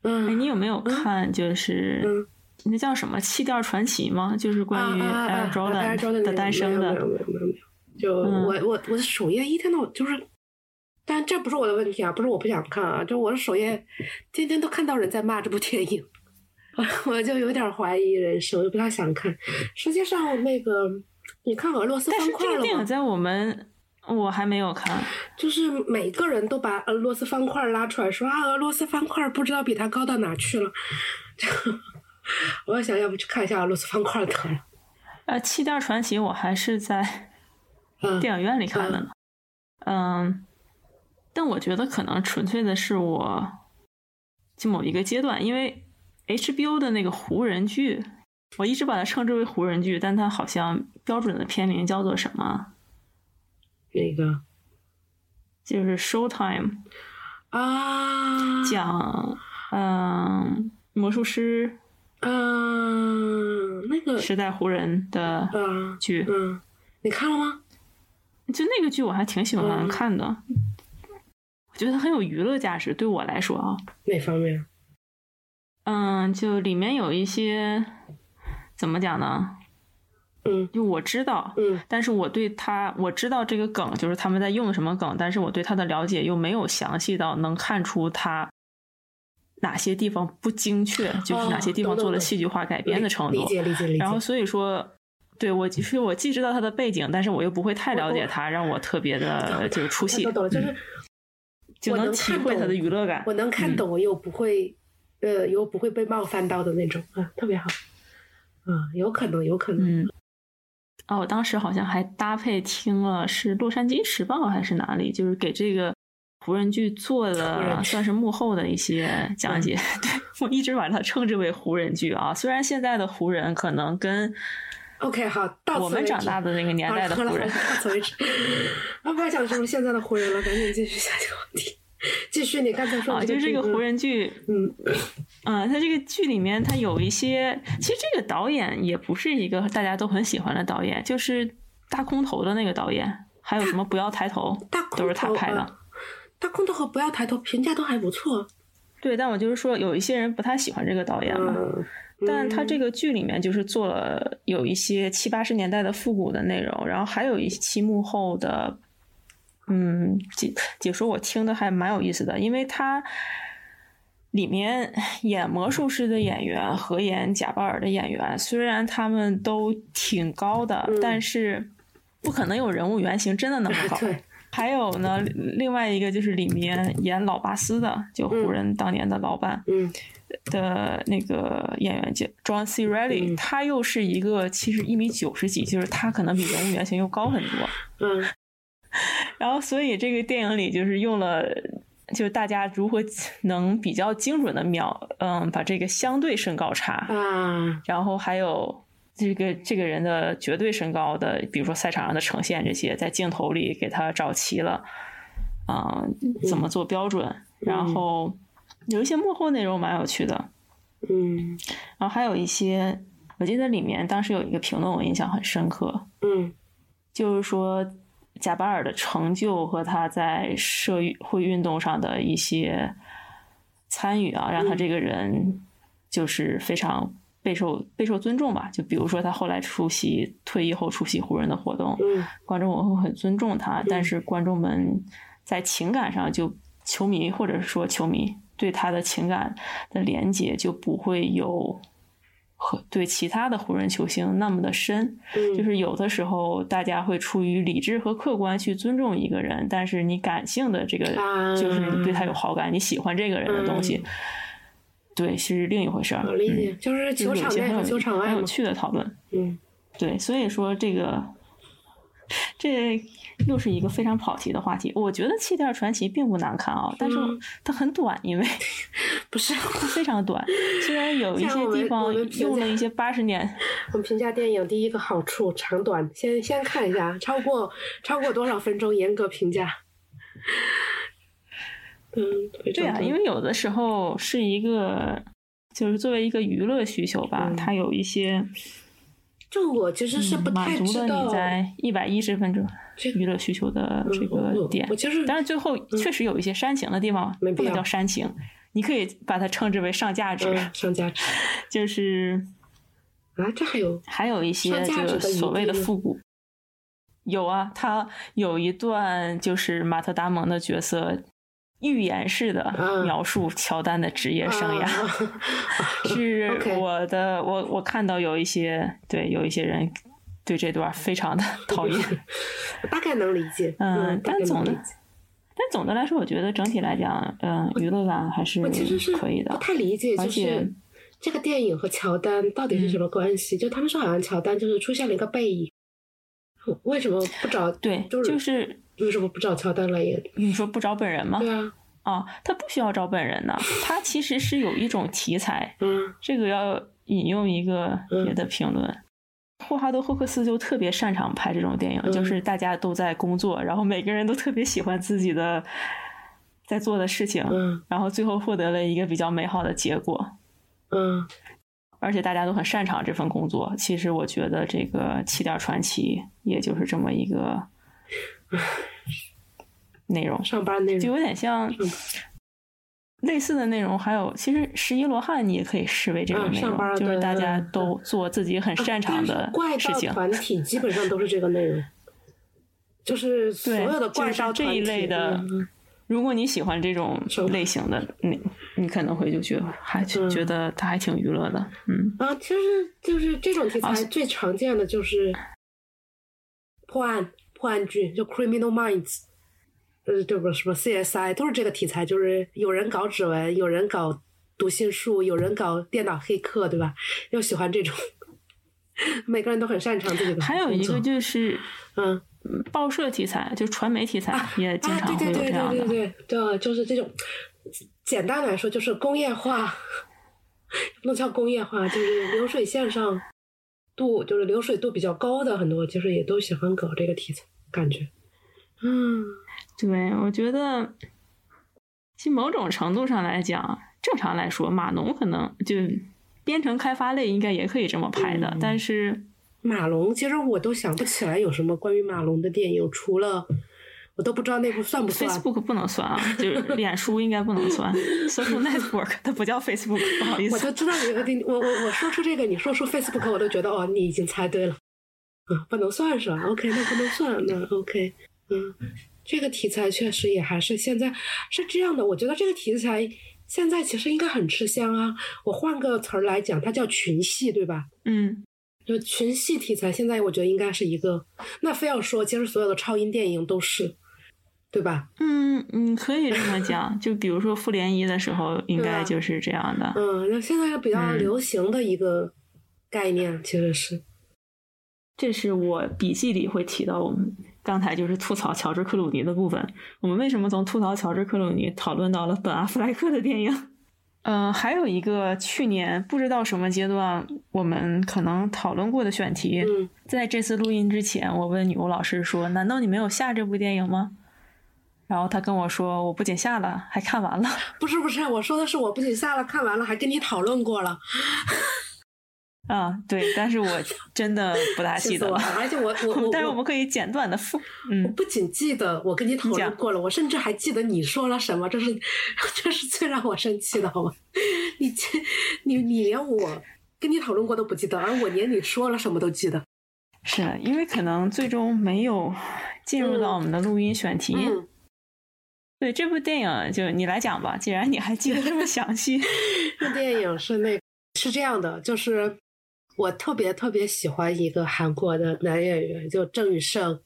嗯、哎，你有没有看？就是、嗯嗯、那叫什么《气垫传奇》吗？就是关于 Air Jordan 的诞生的。没有没有没有没有。就我、嗯、我我的首页一天到就是。但这不是我的问题啊，不是我不想看啊，就我的首页天天都看到人在骂这部电影，我就有点怀疑人生，就不太想看。实际上那个你看俄罗斯方块了吗？但是这个电影在我们我还没有看，就是每个人都把俄罗斯方块拉出来说啊，俄罗斯方块不知道比它高到哪去了。我想要不去看一下俄罗斯方块得了。呃，《气垫传奇》我还是在电影院里看的呢。嗯。嗯，但我觉得可能纯粹的是我就某一个阶段，因为 H B O 的那个湖人剧，我一直把它称之为湖人剧，但它好像标准的片名叫做什么？哪个？就是 Showtime 啊，讲嗯魔术师嗯、啊、那个时代湖人的剧、啊、嗯，你看了吗？就那个剧我还挺喜欢看的。嗯，我觉得很有娱乐价值，对我来说啊。哪方面？嗯，就里面有一些怎么讲呢？嗯，就我知道，嗯，但是我对他，我知道这个梗就是他们在用什么梗，但是我对他的了解又没有详细到能看出他哪些地方不精确，哦、就是哪些地方做了戏剧化改编的程度。理解理解理解。然后所以说。对，我就是我既知道他的背景，但是我又不会太了解他，我让我特别的就是出戏。就是。就能体会它的娱乐感，我能看懂，我又不会，嗯、呃，又不会被冒犯到的那种啊，特别好，啊，有可能，有可能。嗯。啊、哦，我当时好像还搭配听了是《洛杉矶时报》还是哪里，就是给这个湖人剧做的算是幕后的一些讲解。嗯、对，我一直把它称之为湖人剧啊，虽然现在的湖人可能跟。OK， 好，到此为止。我们长大的那个年代的湖人，到此为止。我不太想说现在的湖人了，赶紧继续下一个话题。继续，你刚才说的、这个啊、就是这个湖人剧，嗯，啊、嗯，它这个剧里面它有一些，其实这个导演也不是一个大家都很喜欢的导演，就是大空头的那个导演，还有什么不要抬头，都是他拍的。啊、大空头和不要抬头评价都还不错。对，但我就是说，有一些人不太喜欢这个导演嘛。嗯，但他这个剧里面就是做了有一些七八十年代的复古的内容，然后还有一期幕后的嗯解解说，我听的还蛮有意思的，因为他里面演魔术师的演员和演贾巴尔的演员，虽然他们都挺高的、嗯、但是不可能有人物原型真的那么好。还有呢，另外一个就是里面演老巴斯的，就湖人当年的老板，嗯。嗯的那个演员叫 John C. Reilly、嗯、他又是一个其实一米九十几，就是他可能比人物原型又高很多。嗯，然后所以这个电影里就是用了，就是大家如何能比较精准的秒，嗯，把这个相对身高差，嗯，然后还有这个这个人的绝对身高的，比如说赛场上的呈现这些，在镜头里给他找齐了，啊、嗯，怎么做标准，嗯、然后。有一些幕后内容蛮有趣的，嗯，然后还有一些，我记得里面当时有一个评论我印象很深刻，嗯，就是说贾巴尔的成就和他在社会运动上的一些参与啊，让他这个人就是非常备受备受尊重吧。就比如说他后来出席退役后出席湖人的活动，嗯，观众们会很尊重他，但是观众们在情感上就球迷或者说球迷。对他的情感的连接就不会有和对其他的湖人球星那么的深，就是有的时候大家会出于理智和客观去尊重一个人，但是你感性的这个就是你对他有好感，你喜欢这个人的东西，对，是另一回事儿。理解，就是球场内和球场外很有趣的讨论。嗯，对，所以说这个这又是一个非常跑题的话题。我觉得《气垫传奇》并不难看啊、哦，但是它很短，因为不是它非常短。虽然有一些地方用了一些八十年。我们评价电影第一个好处长短，先先看一下超过超过多少分钟严格评价。嗯，对啊，因为有的时候是一个就是作为一个娱乐需求吧，嗯、它有一些。就我其实是不太知道、嗯、满足了你在一百一十分钟娱乐需求的这个点，嗯嗯、但是最后确实有一些煽情的地方，嗯、不能叫煽情，你可以把它称之为上价值，嗯、上价值就是啊，这还有还有一些就所谓的复古。有啊，他有一段就是马特·达蒙的角色预言式的描述乔丹的职业生涯，嗯嗯、是我的，我我看到有一些对有一些人对这段非常的讨厌，大概能理解，嗯，嗯但总的但总的来说，我觉得整体来讲，嗯、呃，娱乐感还是可以的。我其实是不太理解，就是这个电影和乔丹到底是什么关系？嗯、就他们说好像乔丹就是出现了一个背影。为什么不找对就是为什么不找乔丹来演？你说不找本人吗？对啊，啊，他不需要找本人呢，他其实是有一种题材，嗯，这个要引用一个别的评论，嗯、霍华德·霍克斯就特别擅长拍这种电影，嗯、就是大家都在工作，然后每个人都特别喜欢自己的在做的事情，嗯，然后最后获得了一个比较美好的结果，嗯，而且大家都很擅长这份工作。其实我觉得这个《七点传奇》也就是这么一个内容，上班内容就有点像类似的内容。还有，其实十一罗汉你也可以视为这个内容，啊、就是大家都做自己很擅长的事情。啊、怪盗团体基本上都是这个内容，就是所有的怪盗团体、就是、这一类的。嗯，如果你喜欢这种类型的，你你可能会就觉得还觉得它还挺娱乐的，嗯啊，其实就是这种题材最常见的就是破案破案剧，就 Criminal Minds， 呃，这个什么 C S I 都是这个题材，就是有人搞指纹，有人搞读心术，有人搞电脑黑客，对吧？又喜欢这种，每个人都很擅长自己的工作。还有一个就是，嗯。报社题材就传媒题材也经常会有这样的，啊啊、对对对对 对, 对，就是这种简单来说就是工业化，不能叫工业化，就是流水线上度，就是流水度比较高的很多，就是也都喜欢搞这个题材感觉。嗯，对，我觉得其实某种程度上来讲，正常来说码农可能就编程开发类应该也可以这么拍的，嗯、但是。马龙其实我都想不起来有什么关于马龙的电影，除了我都不知道那部算不算 Facebook 不能算啊，就是脸书应该不能算Social Network 它不叫 Facebook， 不好意思，我就知道你我我我说出这个，你说出 Facebook 我都觉得哦你已经猜对了，嗯、不能算是吧， OK 那不能算，那 OK， 嗯，这个题材确实也还是现在是这样的，我觉得这个题材现在其实应该很吃香啊，我换个词儿来讲，它叫群戏，对吧？嗯，就群戏题材现在我觉得应该是一个，那非要说其实所有的超英电影都是，对吧？嗯嗯，可以这么讲就比如说复联一的时候应该就是这样的，嗯，那现在比较流行的一个概念其实是，嗯、这是我笔记里会提到，我们刚才就是吐槽乔治克鲁尼的部分，我们为什么从吐槽乔治克鲁尼讨论到了本阿弗莱克的电影。嗯、呃，还有一个去年不知道什么阶段我们可能讨论过的选题，嗯、在这次录音之前我问女巫老师说难道你没有下这部电影吗，然后她跟我说我不仅下了还看完了。不是不是，我说的是我不仅下了看完了还跟你讨论过了。啊，对，但是我真的不大记得了。而且我我我，但是我们可以简短的复。嗯，我不仅记得我跟你讨论过了，我甚至还记得你说了什么，这是这是最让我生气的，好吗？你你你连我跟你讨论过都不记得，而我连你说了什么都记得。是因为可能最终没有进入到我们的录音选题。嗯嗯，对，这部电影就你来讲吧，既然你还记得这么详细。这电影是那是这样的，就是。我特别特别喜欢一个韩国的男演员，就郑宇盛，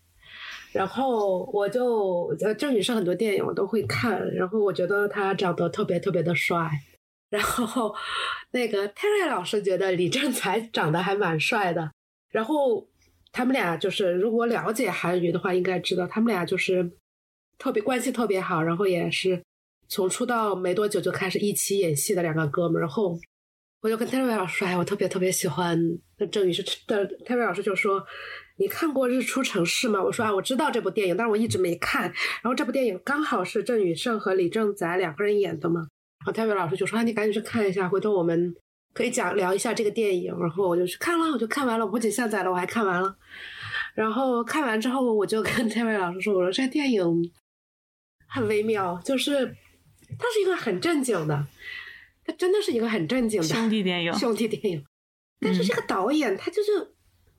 然后我就郑宇盛很多电影我都会看，然后我觉得他长得特别特别的帅，然后那个 Terry 老师觉得李正才长得还蛮帅的，然后他们俩就是如果了解韩娱的话应该知道他们俩就是特别关系特别好，然后也是从出道没多久就开始一起演戏的两个哥们，然后我就跟 Terry 老师说，哎，我特别特别喜欢郑宇盛。Terry 老师就说：“你看过《日出城市》吗？”我说：“啊，我知道这部电影，但是我一直没看。”然后这部电影刚好是郑宇盛和李正宰两个人演的嘛。然后 Terry 老师就说、啊、你赶紧去看一下，回头我们可以讲聊一下这个电影。然后我就去看了，我就看完了，我不仅下载了我还看完了。然后看完之后我就跟 Terry 老师说，我说这电影很微妙，就是它是一个很正经的，它真的是一个很正经的兄弟电影兄弟电影但是这个导演他就是、嗯、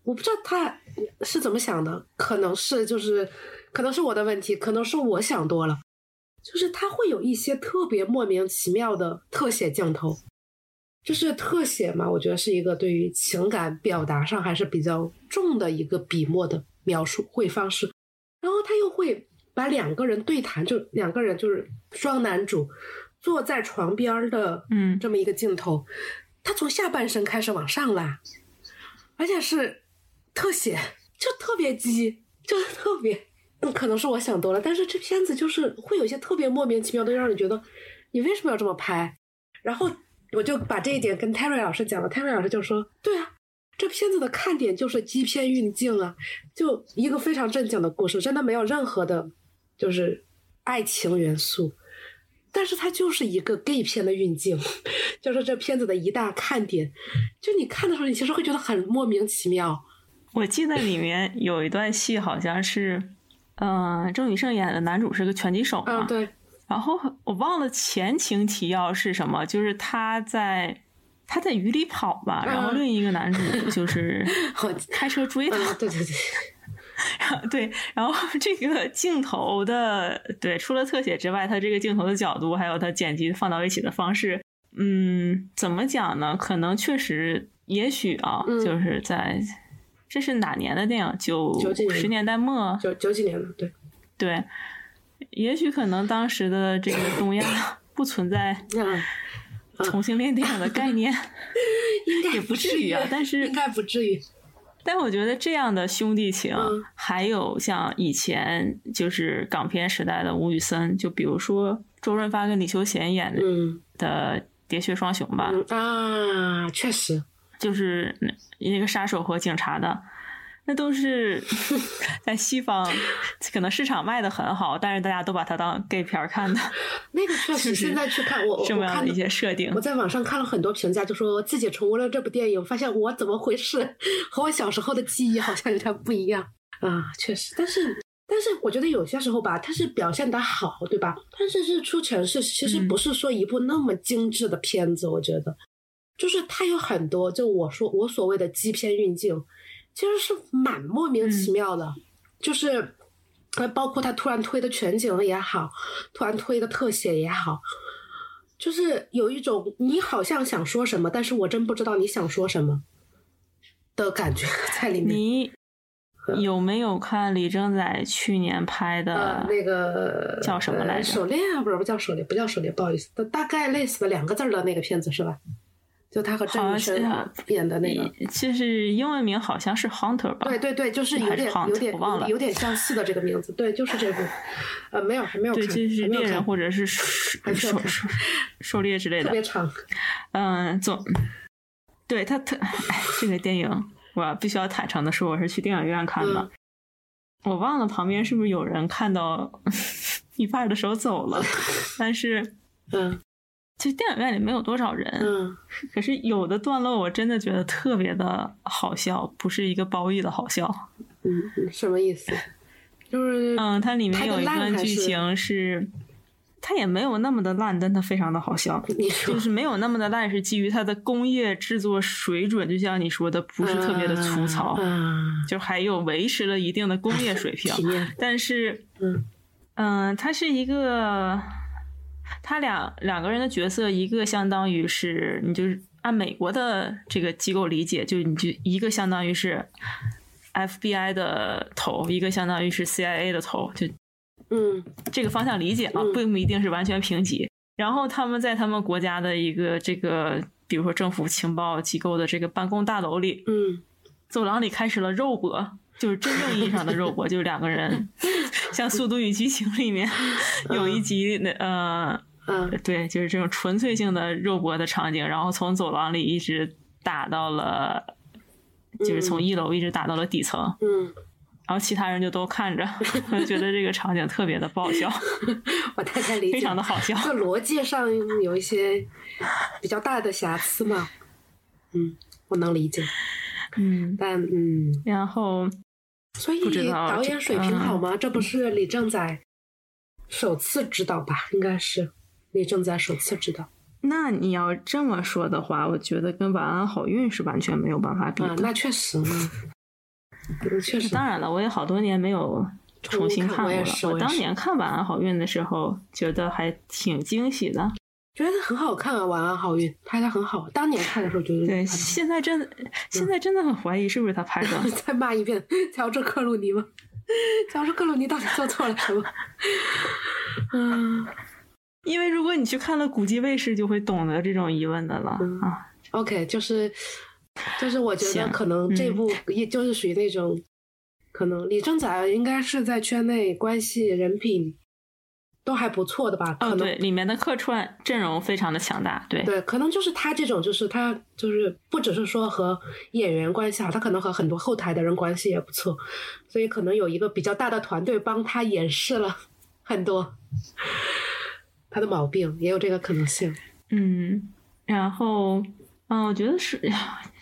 我不知道他是怎么想的，可能是就是可能是我的问题，可能是我想多了，就是他会有一些特别莫名其妙的特写镜头。就是特写嘛，我觉得是一个对于情感表达上还是比较重的一个笔墨的描述会方式。然后他又会把两个人对谈，就两个人就是双男主坐在床边的嗯这么一个镜头、嗯、他从下半身开始往上拉，而且是特写，就特别激，就特别、嗯、可能是我想多了，但是这片子就是会有一些特别莫名其妙的让你觉得你为什么要这么拍。然后我就把这一点跟 Terry 老师讲了， Terry 老师就说对啊，这片子的看点就是基片运镜啊，就一个非常正经的故事，真的没有任何的就是爱情元素，但是它就是一个 gay 片的运镜，就是这片子的一大看点。就你看的时候你其实会觉得很莫名其妙。我记得里面有一段戏好像是嗯、呃，郑宇盛演的男主是个拳击手嘛、嗯、对，然后我忘了前情提要是什么，就是他在他在雨里跑吧，然后另一个男主就是开车追他、嗯嗯、对对对对，然后这个镜头的对除了特写之外，他这个镜头的角度还有他剪辑放到一起的方式，嗯，怎么讲呢，可能确实也许啊、嗯、就是在这是哪年的电影，九十年代末九九几年了，对对，也许可能当时的这个东亚不存在同性恋电影的概念，应该也不至于啊，但是应该不至于。但我觉得这样的兄弟情，嗯、还有像以前就是港片时代的吴宇森，就比如说周润发跟李修贤演的的《喋血双雄》吧、嗯，啊，确实，就是那个杀手和警察的。那都是在西方可能市场卖的很好，但是大家都把它当 gay 片看的。那个确实现在去看我这么样的一些设定， 我, 我在网上看了很多评价，就说自己重温了这部电影，发现我怎么回事和我小时候的记忆好像有点不一样啊，确实。但是但是我觉得有些时候吧，它是表现的好，对吧？但是日出城市其实不是说一部那么精致的片子、嗯、我觉得就是它有很多就我说我所谓的基片运镜其实是蛮莫名其妙的、嗯、就是包括他突然推的全景也好，突然推的特写也好，就是有一种你好像想说什么但是我真不知道你想说什么的感觉在里面。你有没有看李正宰去年拍的、呃、那个叫什么来着、呃、手链啊，不是不叫手链，不叫手链，不好意思，大概类似的两个字的那个片子是吧，就他和郑宇盛演的那个，其实英文名好像是 Hunter 吧？对对对，就是有点 Hunter, 有点忘了有点相似的这个名字，对，就是这部，呃，没有还没有看，对，就是猎人或者是狩狩猎之类的，特别长，嗯，总对他特这个电影，我必须要坦诚的说，我是去电影院看的、嗯，我忘了旁边是不是有人看到一半的时候走了，但是嗯。其实电影院里没有多少人、嗯、可是有的段落我真的觉得特别的好笑，不是一个褒义的好笑。嗯，什么意思？就是嗯，它里面有一段剧情是它也没有那么的烂，但它非常的好笑。就是没有那么的烂是基于它的工业制作水准，就像你说的不是特别的粗糙、嗯、就还有维持了一定的工业水平但是嗯嗯，它是一个他俩两个人的角色，一个相当于是你就是按美国的这个机构理解，就你就一个相当于是 F B I 的头，一个相当于是 C I A 的头，就嗯这个方向理解啊，并不一定是完全平级。然后他们在他们国家的一个这个，比如说政府情报机构的这个办公大楼里，嗯，走廊里开始了肉搏。就是真正意义上的肉搏，就是两个人像《速度与激情》里面有一集呃，对，就是这种纯粹性的肉搏的场景，然后从走廊里一直打到了，就是从一楼一直打到了底层，嗯，然后其他人就都看着，我觉得这个场景特别的爆笑。我大概理解，非常的好笑。这逻辑上有一些比较大的瑕疵嘛，嗯，我能理解。嗯，但嗯，然后所以导演水平好吗？嗯、这不是李正宰首次执导吧？应该是李正宰首次执导。那你要这么说的话，我觉得跟晚安好运是完全没有办法比的。啊、那确实呢，确实。当然了，我也好多年没有重新看过了。我, 我当年看晚安好运的时候，觉得还挺惊喜的，觉得很好看啊！晚安好运拍的很好，当年看的时候觉得对。现在真的，现在真的很怀疑是不是他拍的。嗯、再骂一遍，乔治克鲁尼吗？乔治克鲁尼到底做错了什么？嗯。因为如果你去看了古籍卫视就会懂得这种疑问的了、嗯、啊 OK 就是就是我觉得可能这部也就是属于那种、嗯、可能李正宰应该是在圈内关系人品都还不错的吧，可能、哦、对，里面的客串阵容非常的强大，对对，可能就是他这种就是他就是不只是说和演员关系好，他可能和很多后台的人关系也不错，所以可能有一个比较大的团队帮他掩饰了很多他的毛病，也有这个可能性。嗯，然后嗯，我觉得是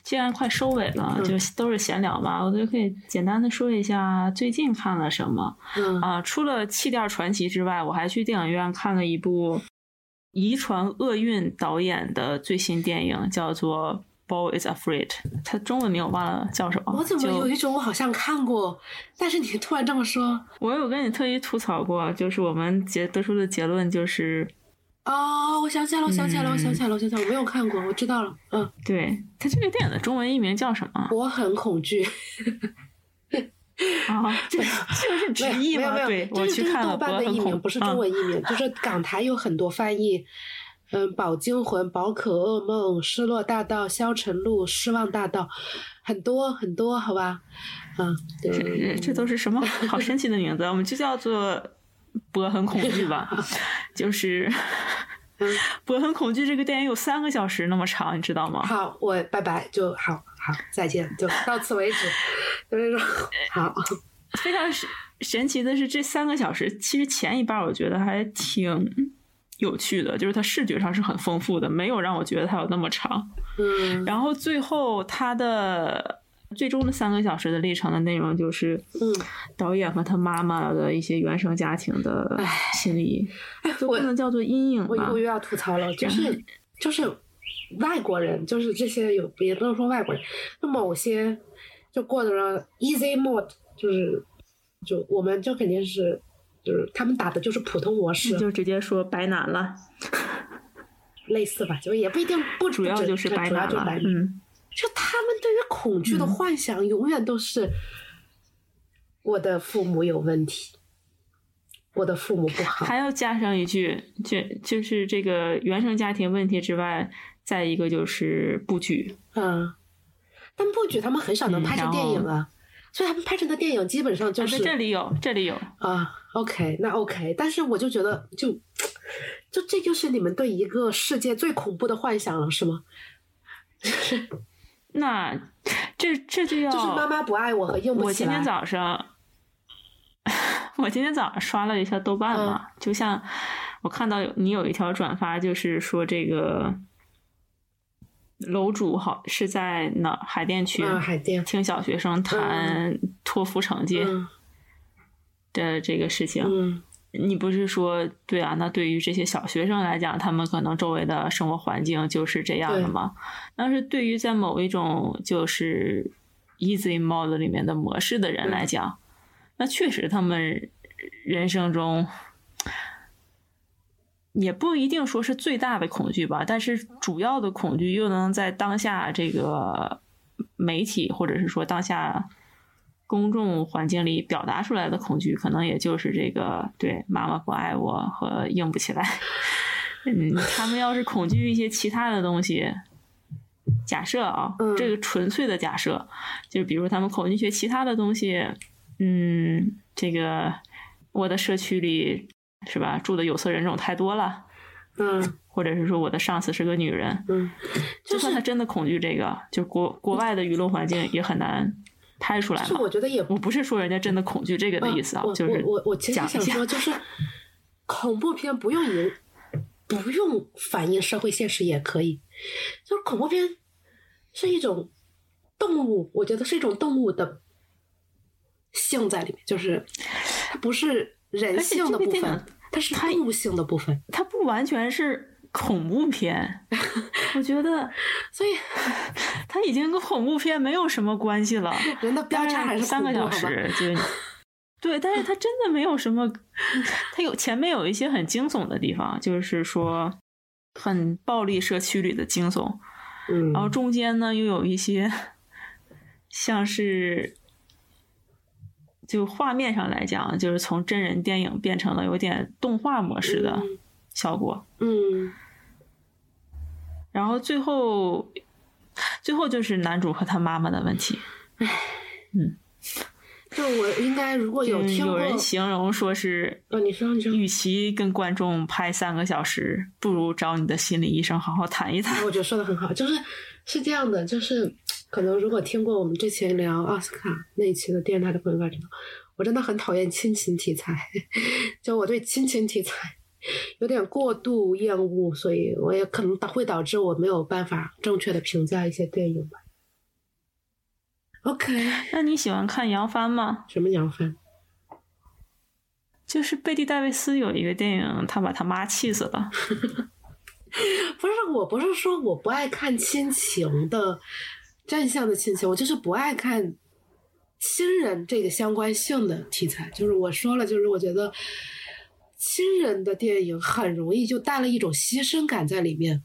既然快收尾了、嗯、就都是闲聊吧，我就可以简单的说一下最近看了什么、嗯、啊，除了气垫传奇之外，我还去电影院看了一部遗传厄运导演的最新电影，叫做Beau is Afraid， 他中文名我忘了叫什么。我怎么有一种我好像看过，但是你突然这么说，我有跟你特意吐槽过，就是我们结得出的结论就是，哦，我想起来了，我想起来了，我想起来了，我想起来了，我没有看过，我知道了，嗯，对，他这个电影的中文译名叫什么？我很恐惧。啊，这就是直译吗？对，我去看了。豆瓣的译名不是中文译名，就是港台有很多翻译。嗯，饱惊魂、饱可噩梦、失落大道、消沉路、失望大道，很多很多，好吧？嗯，对，这都是什么好神奇的名字？我们就叫做“波很恐惧”吧。就是“波很恐惧”这个电影有三个小时那么长，你知道吗？好，我拜拜，就好好再见，就到此为止。就是说，好，非常神奇的是，这三个小时其实前一半我觉得还挺。有趣的，就是它视觉上是很丰富的，没有让我觉得它有那么长。嗯，然后最后它的最终的三个小时的历程的内容就是，嗯，导演和他妈妈的一些原生家庭的心理，就不能叫做阴影吧。我又要吐槽了，就是就是外国人，就是这些有也不能说外国人，就某些就过着 easy mode， 就是就我们就肯定是。就是他们打的就是普通模式，就直接说白男了，类似吧，就也不一定，不主要就是白男了。嗯，就他们对于恐惧的幻想，永远都是我的父母有问题，我的父母不好，还要加上一句，就就是这个原生家庭问题之外，再一个就是布局。嗯，但布局他们很少能拍成电影啊。所以他们拍成的电影基本上就是、啊、这里有这里有啊 OK 那 OK， 但是我就觉得就就这就是你们对一个世界最恐怖的幻想了是吗？那这这就要就是妈妈不爱我和硬不起来。我今天早上我今天早上刷了一下豆瓣嘛、嗯、就像我看到有你有一条转发就是说这个楼主好是在哪海淀区、啊、海淀听小学生谈托福成绩的这个事情、嗯嗯、你不是说对啊，那对于这些小学生来讲他们可能周围的生活环境就是这样的嘛，但是对于在某一种就是 easy mode 里面的模式的人来讲、嗯、那确实他们人生中也不一定说是最大的恐惧吧，但是主要的恐惧又能在当下这个媒体或者是说当下公众环境里表达出来的恐惧，可能也就是这个对妈妈不爱我和硬不起来。嗯，他们要是恐惧一些其他的东西，假设啊，这个纯粹的假设，就比如他们恐惧些其他的东西，嗯，这个我的社区里。是吧？住的有色人种太多了，嗯，或者是说我的上司是个女人，嗯，就是、就算他真的恐惧这个，就国国外的舆论环境也很难拍出来嘛。就是我觉得也，我不是说人家真的恐惧这个的意思啊，啊就是我我我其实想说，就是恐怖片不用人不用反映社会现实也可以，就是恐怖片是一种动物，我觉得是一种动物的性在里面，就是它不是人性的部分，它是动物性的部分，它不完全是恐怖片。我觉得所以它已经跟恐怖片没有什么关系了，人的标签还是三个小时就对，但是它真的没有什么，它有前面有一些很惊悚的地方，就是说很暴力社区里的惊悚，嗯，然后中间呢又有一些像是就画面上来讲，就是从真人电影变成了有点动画模式的效果，嗯，然后最后最后就是男主和他妈妈的问题，嗯，就我应该如果有听过有人形容说是，哦，你说你说，与其跟观众拍三个小时，不如找你的心理医生好好谈一谈。我觉得说的很好，就是是这样的，就是。可能如果听过我们之前聊奥斯卡那一期的电台的朋友们知道，我真的很讨厌亲情题材，就我对亲情题材有点过度厌恶，所以我也可能会导致我没有办法正确的评价一些电影吧。OK， 那你喜欢看杨帆吗？什么杨帆？就是贝蒂戴维斯有一个电影，他把他妈气死了。不是，我不是说我不爱看亲情的。正向的亲情，我就是不爱看亲人这个相关性的题材，就是我说了，就是我觉得亲人的电影很容易就带了一种牺牲感在里面，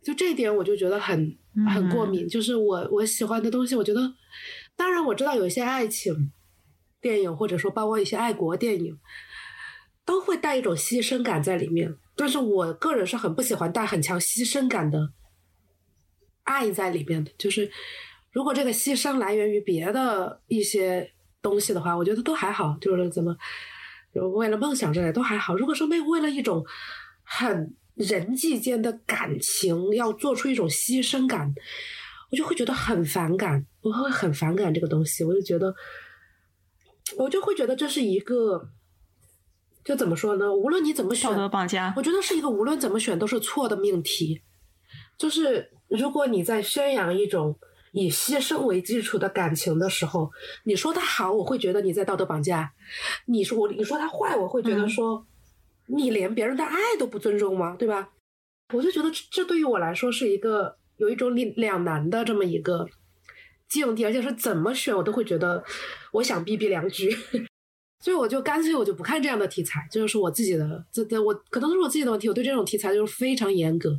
就这点我就觉得很很过敏，就是我我喜欢的东西，我觉得当然我知道有一些爱情电影或者说包括一些爱国电影都会带一种牺牲感在里面，但是我个人是很不喜欢带很强牺牲感的爱在里面的，就是如果这个牺牲来源于别的一些东西的话，我觉得都还好，就是怎么为了梦想之类都还好，如果说被为了一种很人际间的感情要做出一种牺牲感，我就会觉得很反感，我会很反感这个东西，我就觉得我就会觉得这是一个就怎么说呢，无论你怎么选，道德绑架，我觉得是一个无论怎么选都是错的命题，就是如果你在宣扬一种以牺牲为基础的感情的时候，你说它好我会觉得你在道德绑架，你说我你说它坏我会觉得说、嗯、你连别人的爱都不尊重吗，对吧，我就觉得这对于我来说是一个有一种两难的这么一个境地，而且是怎么选我都会觉得我想避避良居。所以我就干脆我就不看这样的题材，就是我自己的这这我可能是我自己的问题，我对这种题材就是非常严格，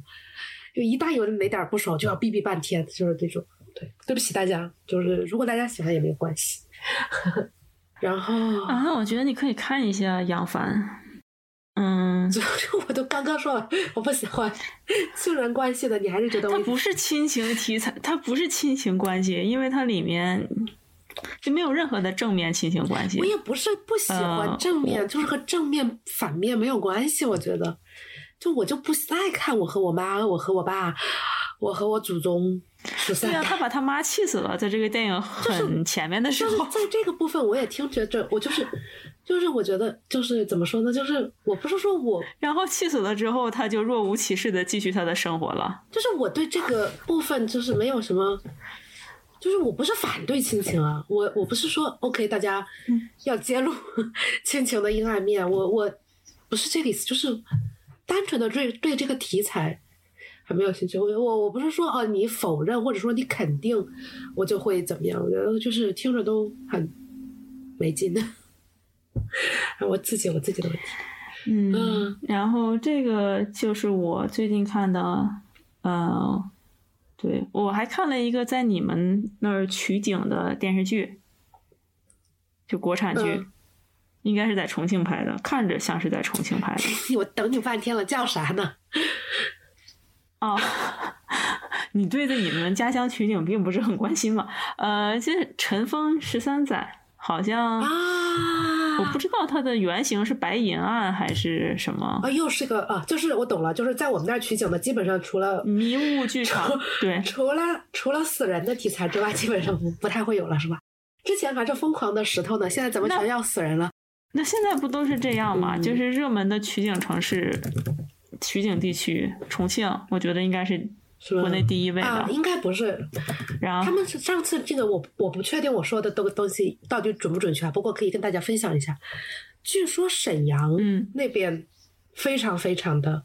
就一旦有哪点不爽就要逼逼半天，就是这种。对，对不起大家，就是如果大家喜欢也没有关系。然后啊，我觉得你可以看一下杨帆。嗯，我都刚刚说了，我不喜欢亲人关系的，你还是觉得我它不是亲情题材，它不是亲情关系，因为它里面就没有任何的正面亲情关系。我也不是不喜欢正面，呃、就是和正面反面没有关系，我觉得。就我就不爱看我和我妈我和我爸我和我祖宗对啊，他把他妈气死了，在这个电影很前面的时候、就是、在这个部分我也听觉得我就是就是我觉得就是怎么说呢，就是我不是说我然后气死了之后他就若无其事的继续他的生活了，就是我对这个部分就是没有什么，就是我不是反对亲情啊，我我不是说 OK 大家要揭露亲情的阴暗面，我我不是这个意思，就是单纯的对对这个题材还没有兴趣，我我我不是说哦、啊、你否认或者说你肯定我就会怎么样，我觉得就是听着都很没劲的。我自己我自己的问题。嗯，嗯然后这个就是我最近看的，呃，对我还看了一个在你们那儿取景的电视剧，就国产剧。嗯应该是在重庆拍的，看着像是在重庆拍的。我等你半天了，叫啥呢？哦，你对着你们家乡取景并不是很关心嘛？呃，就是《尘封十三载》，好像啊，我不知道它的原型是白银案还是什么啊，又是个啊，就是我懂了，就是在我们那儿取景的基本上除了迷雾剧场，对，除了除了死人的题材之外，基本上 不, 不太会有了，是吧？之前还是疯狂的石头呢，现在怎么全要死人了？那现在不都是这样吗？嗯、就是热门的取景城市、取景地区，重庆，我觉得应该是国内第一位的，啊、应该不是。然后他们上次这个我我不确定我说的东东西到底准不准确啊，不过可以跟大家分享一下。据说沈阳嗯那边非常非常的、嗯，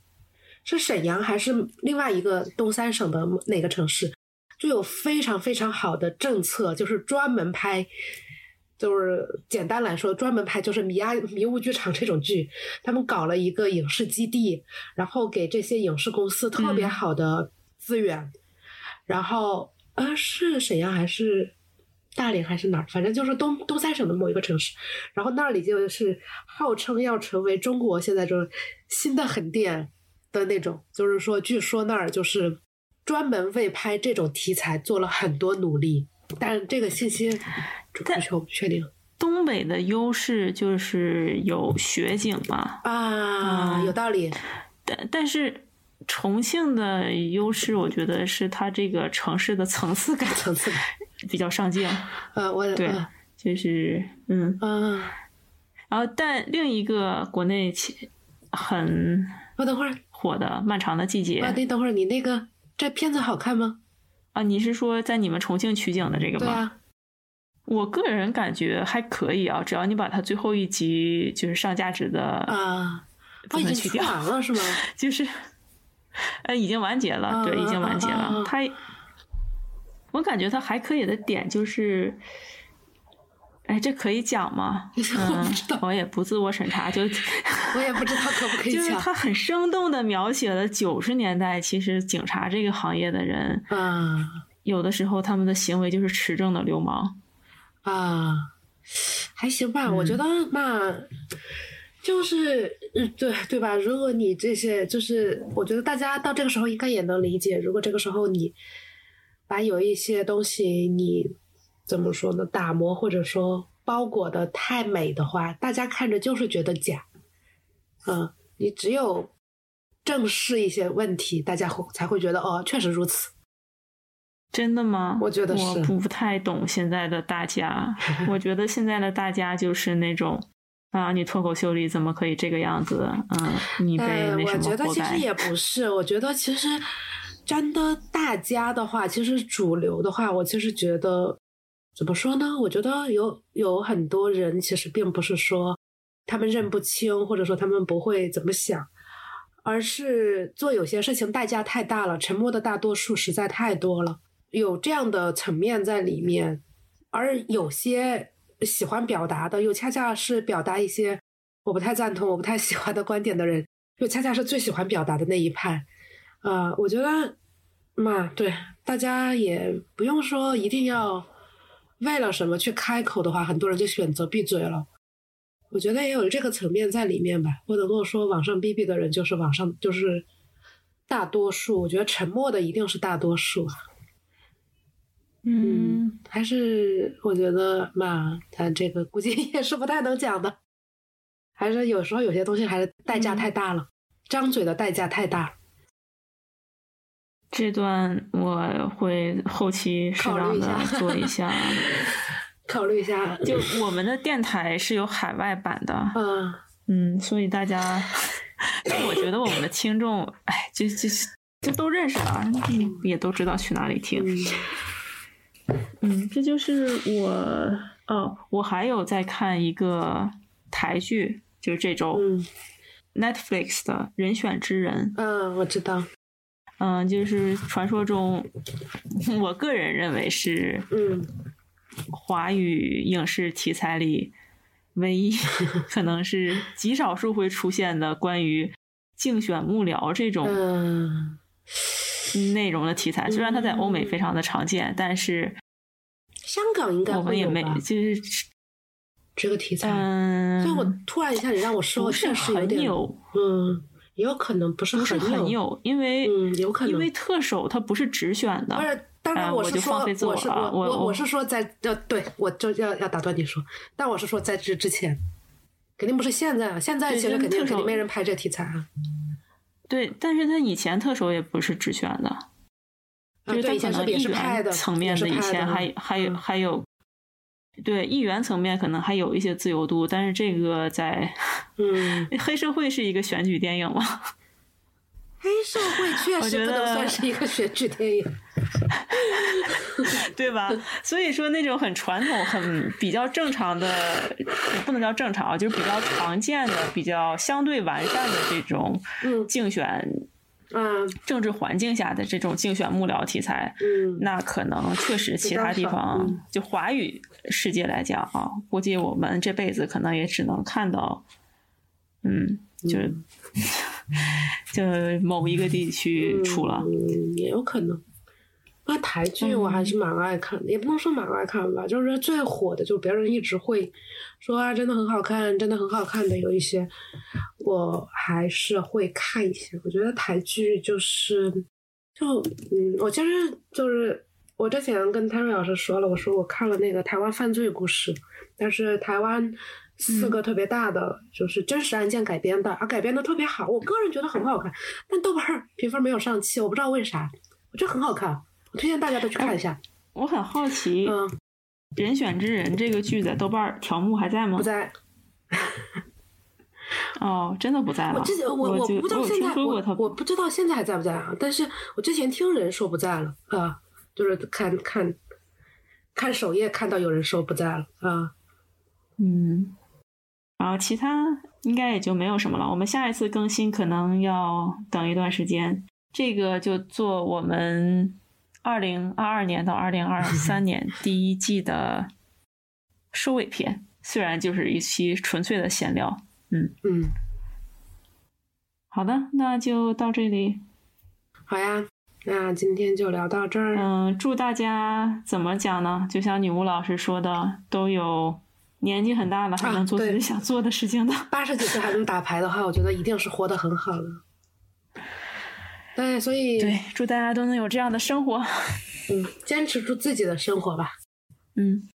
是沈阳还是另外一个东三省的哪个城市，就有非常非常好的政策，就是专门拍，就是简单来说专门拍就是迷啊迷雾剧场这种剧，他们搞了一个影视基地，然后给这些影视公司特别好的资源，嗯、然后啊是沈阳还是大连还是哪儿，反正就是东东三省的某一个城市，然后那里就是号称要成为中国现在这种新的横店的那种，就是说据说那儿就是专门为拍这种题材做了很多努力，但这个信息我不确定。东北的优势就是有雪景嘛，啊、嗯，有道理。但但是重庆的优势，我觉得是它这个城市的层次感，层次感比较上镜。呃，我对，呃、就是嗯嗯、呃，然后但另一个国内很我等会儿火的《漫长的季节》啊，对，等会儿你那个这片子好看吗？啊，你是说在你们重庆取景的这个吗？对啊。我个人感觉还可以啊，只要你把它最后一集就是上价值的啊，它已经出完了是吗？就是，呃，已经完结了，啊、对，已经完结了。它、啊啊，我感觉它还可以的点就是，哎，这可以讲吗？嗯、我, 我也不自我审查，就我也不知道可不可以讲。就是它很生动的描写了九十年代，其实警察这个行业的人，啊，有的时候他们的行为就是持证的流氓。啊，还行吧，嗯、我觉得那就是对对吧？如果你这些就是，我觉得大家到这个时候应该也能理解。如果这个时候你把有一些东西你怎么说呢，打磨或者说包裹的太美的话，大家看着就是觉得假。嗯，你只有正视一些问题，大家会才会觉得哦，确实如此。真的吗？我觉得是，我不太懂现在的大家。我觉得现在的大家就是那种啊，你脱口秀里怎么可以这个样子？嗯，你被那什么活该？我觉得其实也不是，我觉得其实真的大家的话，其实主流的话，我其实觉得怎么说呢？我觉得有有很多人其实并不是说他们认不清，或者说他们不会怎么想。而是做有些事情代价太大了，沉默的大多数实在太多了。有这样的层面在里面，而有些喜欢表达的又恰恰是表达一些我不太赞同我不太喜欢的观点的人，又恰恰是最喜欢表达的那一派。呃，我觉得嘛，对，大家也不用说一定要为了什么去开口的话，很多人就选择闭嘴了，我觉得也有这个层面在里面吧。我能够说网上逼逼的人就是网上就是大多数，我觉得沉默的一定是大多数啊。嗯，还是我觉得嘛，他这个估计也是不太能讲的，还是有时候有些东西还是代价太大了，嗯、张嘴的代价太大了。这段我会后期适当的做一下，考虑一下。就我们的电台是有海外版的，嗯嗯，所以大家，我觉得我们的听众，哎，就就就都认识了，也都知道去哪里听。嗯嗯，这就是我哦，我还有在看一个台剧，就是这周、嗯、Netflix 的《人选之人》。嗯，我知道。嗯，就是传说中，我个人认为是嗯，华语影视题材里唯一可能是极少数会出现的关于竞选幕僚这种。嗯，内容的题材，虽然它在欧美非常的常见，嗯、但是香港应该我们也没就是这个题材。嗯，所以我突然一下，你让我说，确实有点，嗯，也有可能不是很有，不是很有，因为、嗯、有可能因为特首它不是直选的。不是，当然我是说，呃、我, 我是我我我是说在，对，我就要要打断你说，但我是说在这之前，肯定不是现在啊，现在其实肯定肯定没人拍这题材啊。对，但是他以前特首也不是直选的，啊、就是他可能议员层面的以前还还有还有，对议员层面可能还有一些自由度，但是这个在，嗯，黑社会是一个选举电影吗？黑社会确实不能算是一个选举电影，对吧？所以说那种很传统、很比较正常的，不能叫正常，就是比较常见的、比较相对完善的这种竞选，嗯，政治环境下的这种竞选幕僚题材，嗯，那可能确实其他地方就华语世界来讲啊，估计我们这辈子可能也只能看到，嗯，就是。嗯就某一个地区出了、嗯、也有可能。那台剧我还是蛮爱看的、嗯、也不能说蛮爱看吧，就是最火的就别人一直会说啊真的很好看真的很好看的有一些我还是会看一些。我觉得台剧就是就嗯我其实就是我之前跟 Terry 老师说了，我说我看了那个台湾犯罪故事，但是台湾四个特别大的、嗯、就是真实案件改编的啊，改编的特别好，我个人觉得很好看，但豆瓣评分没有上汽，我不知道为啥，我觉得很好看，我推荐大家都去看一下。哎、我很好奇，嗯，《人选之人》这个剧在豆瓣条目还在吗？不在。哦，真的不在了。我之前我 我, 我不知道现在 我, 我, 我不知道现在还在不在啊？但是我之前听人说不在了啊、呃，就是看看看首页看到有人说不在了啊、呃，嗯。然后其他应该也就没有什么了，我们下一次更新可能要等一段时间，这个就做我们二零二二年到二零二三年第一季的收尾篇虽然就是一期纯粹的闲聊。嗯嗯，好的，那就到这里。好呀，那今天就聊到这儿。嗯，祝大家怎么讲呢，就像女巫老师说的，都有年纪很大了还能做自己想做的事情的，八十几岁还能打牌的话我觉得一定是活得很好的。对，所以对，祝大家都能有这样的生活。嗯，坚持住自己的生活吧。嗯，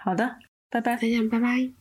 好的，拜拜，再见，拜拜。